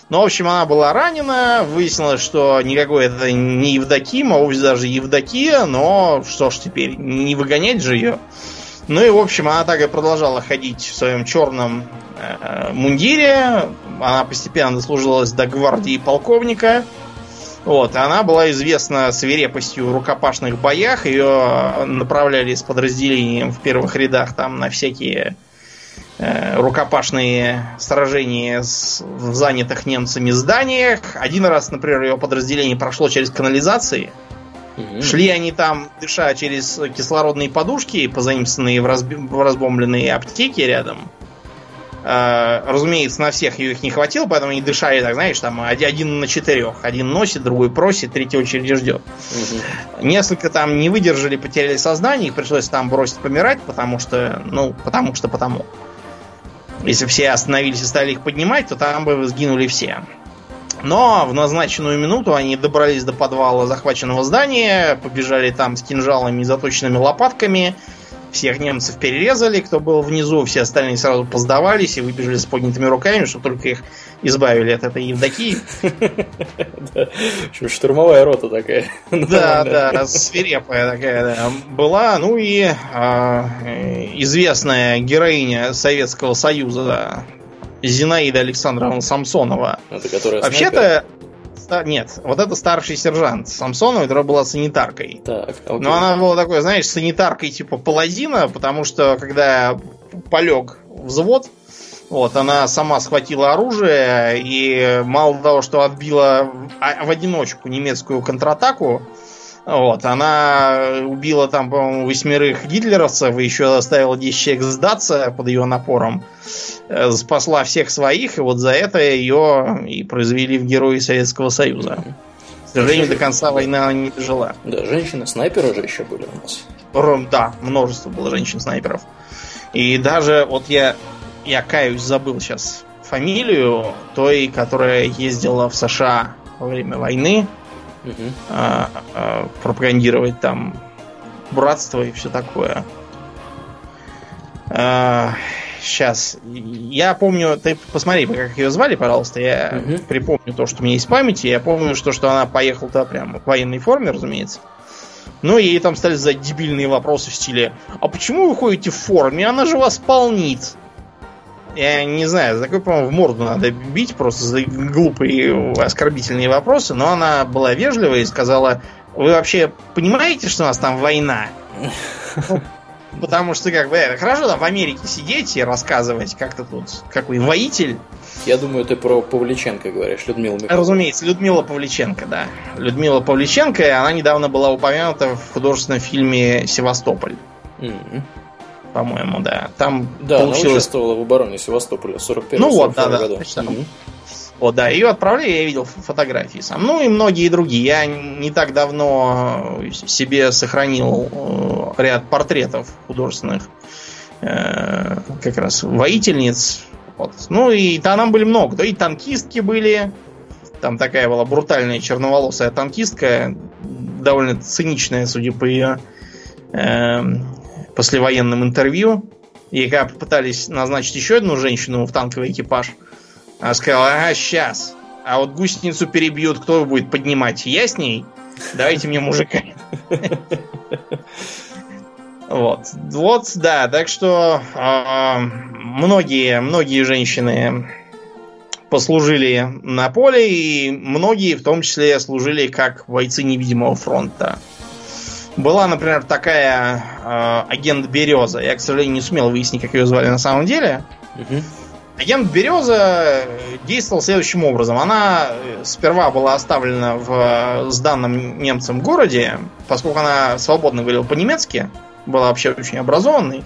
Ну, в общем, она была ранена, выяснилось, что никакой это не Евдоким, а вовсе даже Евдокия, но что ж теперь, не выгонять же ее. Ну и, в общем, она так и продолжала ходить в своем черном э, мундире. Она постепенно дослужилась до гвардии полковника. Вот. Она была известна свирепостью в рукопашных боях. Ее направляли с подразделением в первых рядах там, на всякие э, рукопашные сражения с, в занятых немцами зданиях. Один раз, например, ее подразделение прошло через канализации. Mm-hmm. Шли они там, дыша через кислородные подушки, позаимствованные в, разби- в разбомбленные аптеки рядом. Э-э- разумеется, на всех их не хватило, поэтому они дышали, так знаешь, там один на четырех. Один носит, другой просит, третий очереди ждет. Mm-hmm. Несколько там не выдержали, потеряли сознание, их пришлось там бросить помирать, потому что, ну, потому что потому. Если все остановились и стали их поднимать, то там бы сгинули все. Но в назначенную минуту они добрались до подвала захваченного здания, побежали там с кинжалами и заточенными лопатками, всех немцев перерезали, кто был внизу, все остальные сразу поздавались и выбежали с поднятыми руками, чтобы только их избавили от этой Евдокии. Штурмовая рота такая. Да, да, свирепая такая была. Ну и известная героиня Советского Союза Зинаида Александровна Самсонова. Это которая Вообще-то... Ста- нет, вот это старший сержант Самсонова, которая была санитаркой. Так, окей. Но она была такой, знаешь, санитаркой типа Паладина, потому что когда полег взвод, вот, она сама схватила оружие и мало того, что отбила в одиночку немецкую контратаку, вот, она убила там, по-моему, восьмерых гитлеровцев и еще заставила десять человек сдаться под ее напором. Спасла всех своих, и вот за это ее и произвели в Герои Советского Союза. К сожалению, до конца войны она не дожила. Да, женщины-снайперы же еще были у нас. Ром, да, множество было женщин-снайперов. И даже, вот я, я каюсь, забыл сейчас фамилию той, которая ездила в США во время войны. угу. а, а, пропагандировать там братство и все такое. А, сейчас. Я помню, ты посмотри, как ее звали, пожалуйста. Я угу. припомню то, что у меня есть в памяти. Я помню, что, что она поехала туда прям в военной форме, разумеется. Ну, ей там стали задать дебильные вопросы в стиле: а почему вы ходите в форме? Она же вас полнит. Я не знаю, за такой, по-моему, в морду надо бить просто за глупые оскорбительные вопросы. Но она была вежлива и сказала: вы вообще понимаете, что у нас там война? Потому что, как бы, хорошо там в Америке сидеть и рассказывать, как ты тут, какой воитель. Я думаю, ты про Павличенко говоришь, Людмила Михайловна. Разумеется, Людмила Павличенко, да. Людмила Павличенко, и она недавно была упомянута в художественном фильме «Севастополь». Mm-hmm. По-моему, да. Там да, получилось... она участвовала в обороне Севастополя в сорок первом ну, вот, да, году. Да, значит, mm-hmm. вот, да, ее отправляли, я видел фотографии сам. Ну и многие другие. Я не так давно себе сохранил ряд портретов художественных как раз воительниц. Вот. Ну и там нам были много. Да и танкистки были. Там такая была брутальная черноволосая танкистка, довольно циничная, судя по ее э, послевоенным интервью. И когда пытались назначить еще одну женщину в танковый экипаж, она сказала: ага, сейчас. А вот гусеницу перебьют, кто будет поднимать? Я с ней? Давайте мне мужика. Вот, вот, да, так что э, многие, многие женщины послужили на поле, и многие в том числе служили как бойцы невидимого фронта. Была, например, такая э, агент Берёза, я, к сожалению, не сумел выяснить, как ее звали на самом деле. Угу. Агент Берёза действовал следующим образом. Она сперва была оставлена в сданном немцам городе, поскольку она свободно говорила по-немецки, была вообще очень образованной.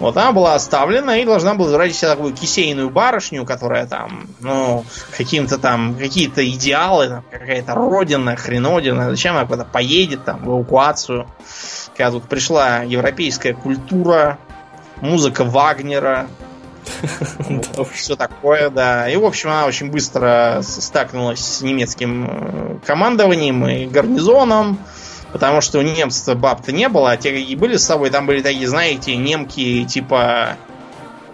Вот она была оставлена и должна была забрать себе такую кисейную барышню, которая там, ну, каким-то там, какие-то идеалы, там, какая-то родина, хренодина. Зачем она куда-то поедет, там, в эвакуацию? Когда тут пришла европейская культура, музыка Вагнера, все такое, да. И, в общем, она очень быстро стакнулась с немецким командованием и гарнизоном. Потому что у немцев баб-то не было, а те, какие были с собой, там были такие, знаете, немки, типа...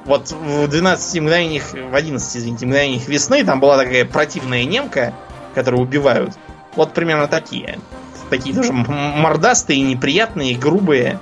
Вот в двенадцати мгновениях, в одиннадцати, извините, мгновениях весны там была такая противная немка, которую убивают. Вот примерно такие. Такие тоже мордастые, неприятные, грубые.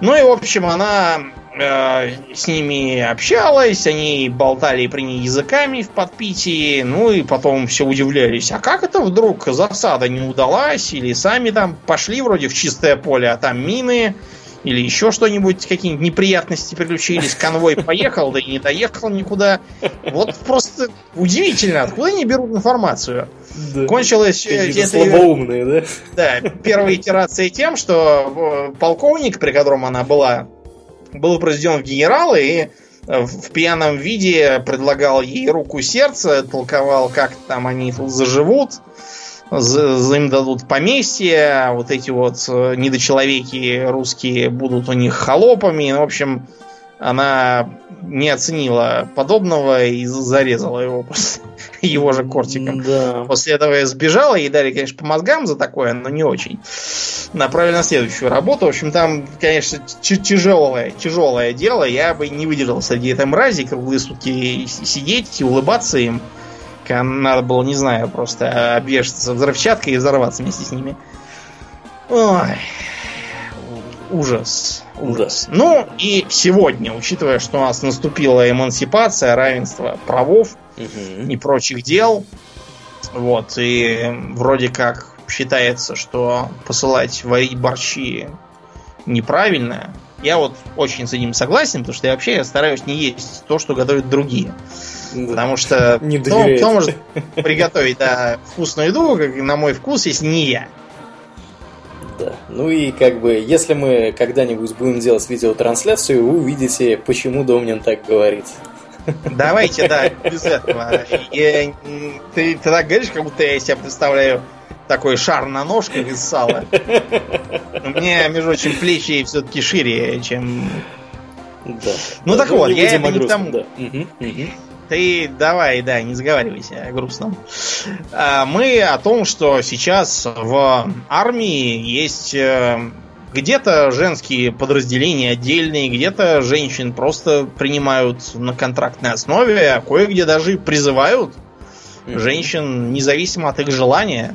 Ну и, в общем, она э, с ними общалась, они болтали при ней языками в подпитии, ну и потом все удивлялись. А как это вдруг засада не удалась? Или сами там пошли вроде в чистое поле, а там мины? Или еще что-нибудь, какие-нибудь неприятности приключились, конвой поехал, да и не доехал никуда. Вот просто удивительно, откуда они берут информацию. Да. Кончилось... Эти слабоумные, ее... да? Да, первая итерация тем, что полковник, при котором она была, был произведен в генералы и в пьяном виде предлагал ей руку сердца, толковал, как там они тут заживут. За им дадут поместье, вот эти вот недочеловеки русские будут у них холопами. В общем, она не оценила подобного и зарезала его его же кортиком. Да. После этого я сбежала, ей дали, конечно, по мозгам за такое, но не очень. Направили на следующую работу. В общем, там, конечно, тяжелое, тяжелое дело. Я бы не выдержал среди этой мрази круглые сутки сидеть и улыбаться им. Надо было, не знаю, просто обвешаться взрывчаткой и взорваться вместе с ними. Ой, ужас, ужас. Ну и сегодня, учитывая, что у нас наступила эмансипация, равенство правов угу. и прочих дел, вот, и вроде как считается, что посылать варить борщи неправильно. Я вот очень с этим согласен, потому что я вообще стараюсь не есть то, что готовят другие. Да. Потому что кто, кто может приготовить да, вкусную еду, как на мой вкус, если не я. Да. Ну и как бы, если мы когда-нибудь будем делать видеотрансляцию, вы увидите, почему Домнин так говорит. Давайте, да, без этого. Я, ты, ты так говоришь, как будто я себя представляю такой шар на ножках из сала. У меня, между прочим, плечи все-таки шире, чем... Да. Ну да, так вот, я это не к тому. Да. Угу, угу. ты давай, да, не заговаривайся о грустном. Мы о том, что сейчас в армии есть где-то женские подразделения отдельные, где-то женщин просто принимают на контрактной основе, а кое-где даже призывают женщин независимо от их желания.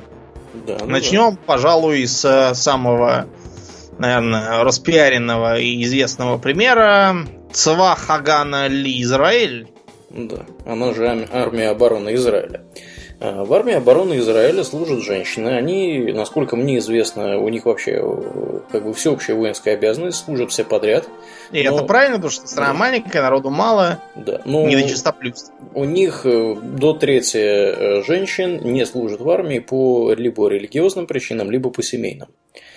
Да, ну Начнем, да. пожалуй, с самого, наверное, распиаренного и известного примера Цва Хагана Ли Израиль. Да, она же армия обороны Израиля. В армии обороны Израиля служат женщины. Они, насколько мне известно, у них вообще как бы всеобщая воинская обязанность, служат все подряд. И но... это правильно, потому что страна маленькая, народу мало, да. но... не до чистоплюйства. У них до трети женщин не служат в армии по либо религиозным причинам, либо по семейным.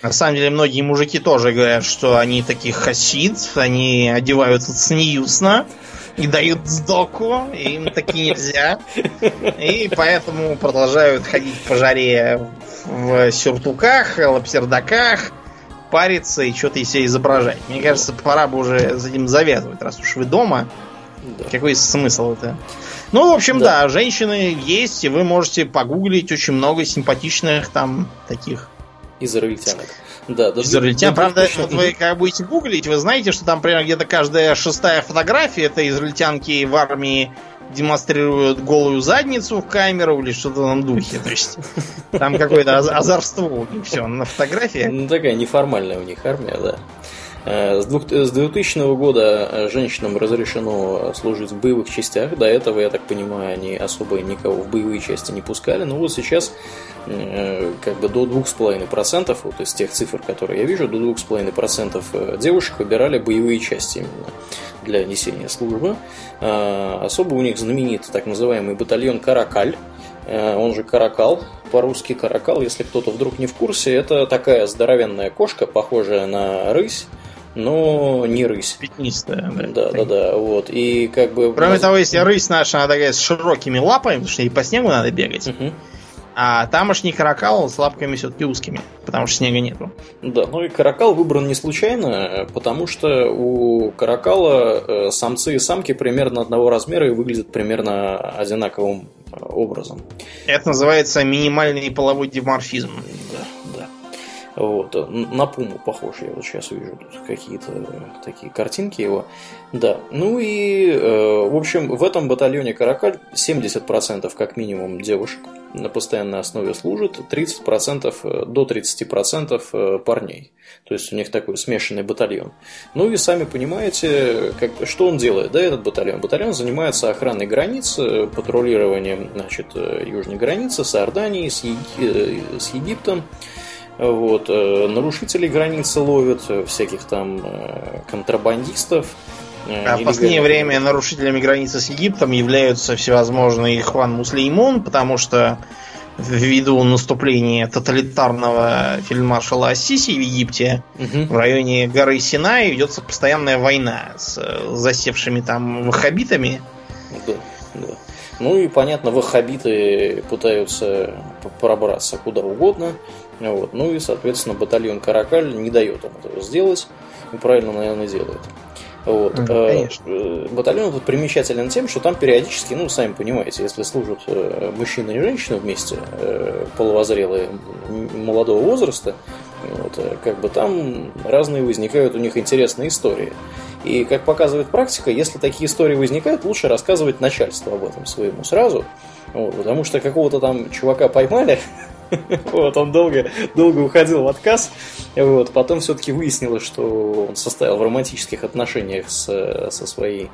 На самом деле многие мужики тоже говорят, что они таких хасид, они одеваются цниюсно. И дают сдоку, и им таки нельзя. И поэтому продолжают ходить по жаре в сюртуках, лапсердаках, париться и что-то из себя изображать. Мне кажется, пора бы уже с этим завязывать, раз уж вы дома. Да. Какой смысл это? Ну, в общем, да. да, женщины есть, и вы можете погуглить очень много симпатичных там таких... израильтянок. Да, да, израильтян. Да, правда, да, вот вы как будете гуглить, вы знаете, что там, например, где-то каждая шестая фотография, это израильтянки в армии демонстрируют голую задницу в камеру или что-то в этом духе. То есть там какое-то озорство и все на фотографии. Ну, такая неформальная у них армия, да. С двухтысячного года женщинам разрешено служить в боевых частях. До этого, я так понимаю, они особо никого в боевые части не пускали. Но вот сейчас как бы до двух с половиной процентов, вот из тех цифр, которые я вижу, до двух с половиной процентов девушек выбирали боевые части именно для несения службы. Особо у них знаменит так называемый батальон «Каракаль», он же «Каракал». По-русски «Каракал», если кто-то вдруг не в курсе, это такая здоровенная кошка, похожая на рысь, но не рысь. Пятнистая. Да, да, да. Вот. И как бы... Кроме нас... того, если рысь наша, она такая с широкими лапами, потому что ей по снегу надо бегать, угу. а тамошний каракал с лапками все-таки узкими, потому что снега нету. Да, ну и каракал выбран не случайно, потому что у каракала самцы и самки примерно одного размера и выглядят примерно одинаковым образом. Это называется минимальный половой деморфизм. Да, да. Вот. На пуму похож, я вот сейчас вижу тут какие-то такие картинки его. Да. Ну и, э, в общем, в этом батальоне «Каракаль» семьдесят процентов как минимум девушек на постоянной основе служат, тридцать процентов до тридцати процентов парней. То есть у них такой смешанный батальон. Ну и сами понимаете, как, что он делает, да, этот батальон. Батальон занимается охраной границ, патрулированием, значит, южной границы с Иорданией, с, Еги... с Египтом. Вот, нарушителей границы ловят, всяких там контрабандистов. А в последнее время нарушителями границы с Египтом являются всевозможные Ихван-муслимун, потому что ввиду наступления тоталитарного фельдмаршала Ассиси в Египте, угу. в районе горы Синай ведется постоянная война с засевшими там ваххабитами. Да, да. Ну и, понятно, ваххабиты пытаются пробраться куда угодно. Вот. Ну и, соответственно, батальон «Каракаль» не дает им этого сделать. И правильно, наверное, делает. Вот. Конечно. Батальон тут примечателен тем, что там периодически, ну, сами понимаете, если служат мужчина и женщина вместе, половозрелые, молодого возраста, вот, как бы там разные возникают у них интересные истории. И, как показывает практика, если такие истории возникают, лучше рассказывать начальству об этом своему сразу, вот, потому что какого-то там чувака поймали... Вот, он долго, долго уходил в отказ. Вот, потом все-таки выяснилось, что он состоял в романтических отношениях с, со своей,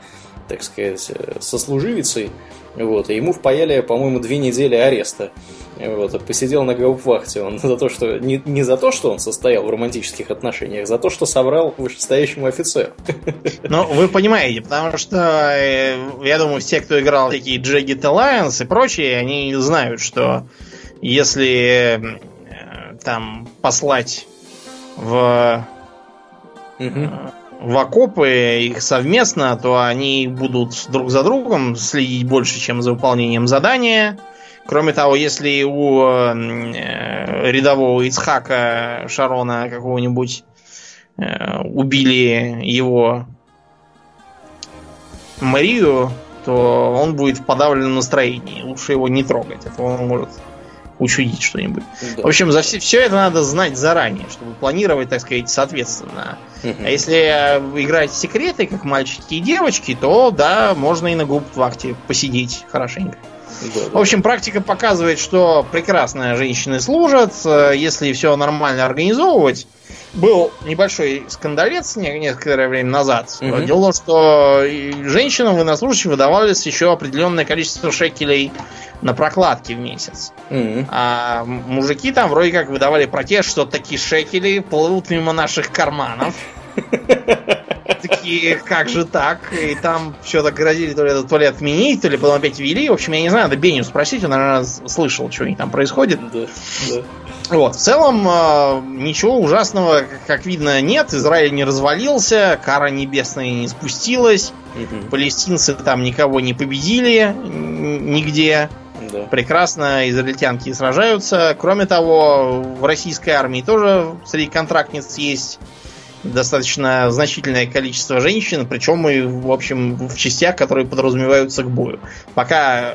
так сказать, сослуживицей. Вот, и ему впаяли, по-моему, две недели ареста. Вот, посидел на гауптвахте он за то, что, не, не за то, что он состоял в романтических отношениях, а за то, что соврал вышестоящему офицеру. Ну, вы понимаете, потому что, я думаю, все, кто играл такие Jagged Alliance и прочие, они знают, что если э, там послать в, угу. в окопы их совместно, то они будут друг за другом следить больше, чем за выполнением задания. Кроме того, если у э, рядового Ицхака Шарона какого-нибудь э, убили его Марию, то он будет в подавленном настроении. Лучше его не трогать, а то он может учудить что-нибудь. Да. В общем, за все, все это надо знать заранее, чтобы планировать, так сказать, соответственно. Угу. А если играть в секреты, как мальчики и девочки, то да, можно и на гауптвахте посидеть хорошенько. Да, да. В общем, практика показывает, что прекрасно женщины служат, если все нормально организовывать. Был небольшой скандалец некоторое время назад. Угу. Дело в том, что женщинам военнослужащим выдавалось еще определенное количество шекелей на прокладке в месяц. Угу. А мужики там вроде как выдавали протест, что такие шекели плывут мимо наших карманов. Такие, как же так? И там что-то грозили, то ли это, то ли отменить, то ли потом опять ввели. В общем, я не знаю, надо Беню спросить, он, наверное, слышал, что у них там происходит. Да, да. Вот, в целом э, ничего ужасного, как видно, нет. Израиль не развалился, кара небесная не спустилась, угу. Палестинцы там никого не победили нигде. Да. Прекрасно, израильтянки сражаются. Кроме того, в российской армии тоже среди контрактниц есть достаточно значительное количество женщин, причем и, в общем, в частях, которые подразумеваются к бою. Пока,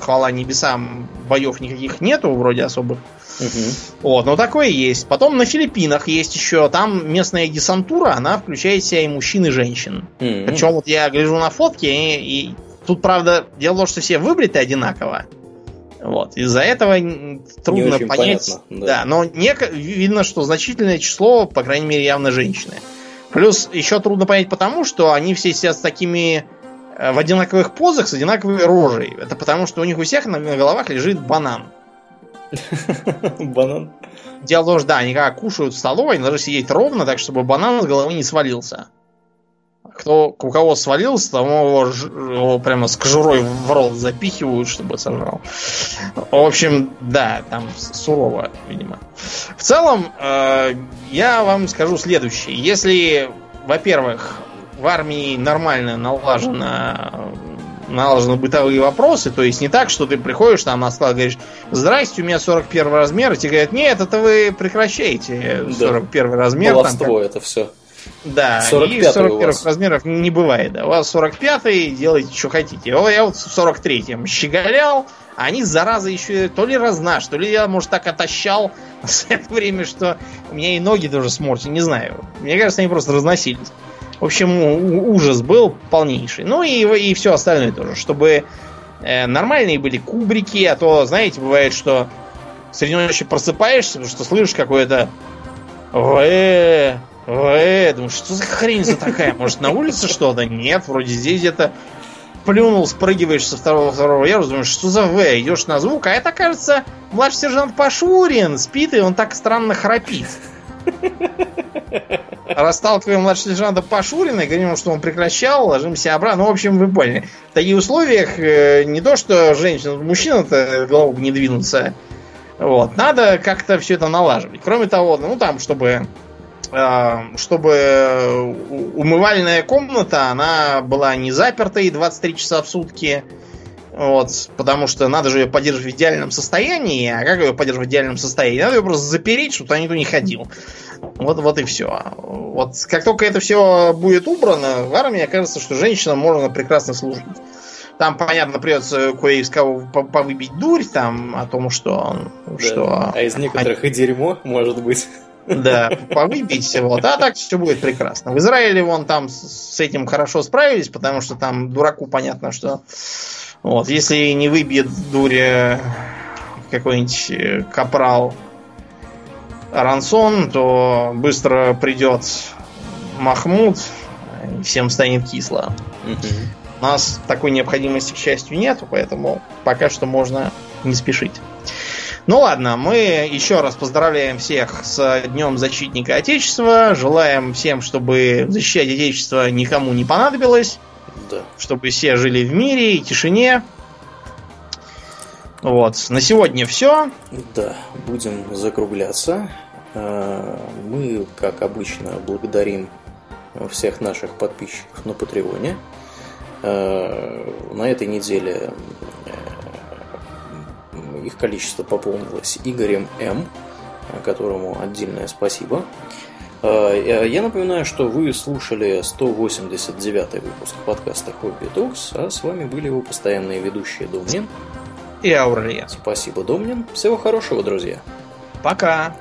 хвала небесам, боев никаких нету, вроде особых. Угу. Вот, но такое есть. Потом на Филиппинах есть еще. Там местная десантура, она включает в себя и мужчин, и женщин. У-у-у. Причем вот я гляжу на фотки, и, и тут, правда, дело в том, что все выбриты одинаково. Вот. Из-за этого трудно не понять. Понятно, да. Да, но не... видно, что значительное число, по крайней мере, явно женщины. Плюс еще трудно понять потому, что они все сидят с такими в одинаковых позах, с одинаковой рожей. Это потому, что у них у всех на, на головах лежит банан. Банан? Дело в том, что да, они когда кушают в столовой, они должны сидеть ровно, так чтобы банан с головы не свалился. Кто, у кого свалился, тому его, его прямо с кожурой в рот запихивают, чтобы сожрал. В общем, да, там сурово, видимо. В целом, э, я вам скажу следующее. Если, во-первых, в армии нормально налажено... налажены бытовые вопросы, то есть не так, что ты приходишь там на склад и говоришь: «Здрасте, у меня сорок первый размер», и тебе говорят: «Нет, это вы прекращаете сорок первый да. размер». Баловство это все. Да, и сорок первых размеров не бывает. Да. У вас сорок пятый, делайте, что хотите. Я вот в сорок третьем щеголял, а они, зараза, еще то ли разнаш, то ли я, может, так отощал за это время, что у меня и ноги даже сморти, не знаю. Мне кажется, они просто разносились. В общем, ужас был полнейший. Ну и, и все остальное тоже. Чтобы э, нормальные были кубрики, а то, знаете, бывает, что среди ночи просыпаешься, потому что слышишь какое-то вэ вэ думаешь, что за хрень за такая? Может, на улице что-то? Нет, вроде здесь где-то плюнул, спрыгиваешь со второго второго яруса, думаешь, что за вэ? Идешь на звук, а это, кажется, младший сержант Пашурин спит, и он так странно храпит. Расталкиваем младшего сержанта Пашурина и говорим, что он прекращал, ложимся обратно. Ну, в общем, вы поняли. В таких условиях э, не то, что женщина, мужчина-то голову не двинутся. Вот. Надо как-то все это налаживать. Кроме того, ну там, чтобы, э, чтобы умывальная комната, она была не запертой двадцать три часа в сутки. Вот, потому что надо же ее поддерживать в идеальном состоянии. А как ее поддерживать в идеальном состоянии? Надо ее просто запереть, чтобы туда никто не ходил. Вот, вот и все. Вот, как только это все будет убрано, в армии окажется, что женщинам можно прекрасно служить. Там, понятно, придется кое из кого повыбить дурь там о том, что... Да. что... А из некоторых а... и дерьмо, может быть. Да, повыбить. Вот. А так все будет прекрасно. В Израиле вон там с этим хорошо справились, потому что там дураку понятно, что... Вот, если не выбьет дуря какой-нибудь капрал Рансон, то быстро придет Махмуд, и всем станет кисло. Mm-hmm. У нас такой необходимости, к счастью, нет, поэтому пока что можно не спешить. Ну ладно, мы еще раз поздравляем всех с Днем Защитника Отечества, желаем всем, чтобы защищать Отечество никому не понадобилось. Да. Чтобы все жили в мире и тишине. Вот. На сегодня все. Да, будем закругляться. Мы, как обычно, благодарим всех наших подписчиков на Патреоне. На этой неделе их количество пополнилось Игорем М, которому отдельное спасибо. Я напоминаю, что вы слушали сто восемьдесят девятый выпуск подкаста Hobby Talks, а с вами были его постоянные ведущие Домнин и Аурелья. Спасибо, Домнин. Всего хорошего, друзья. Пока.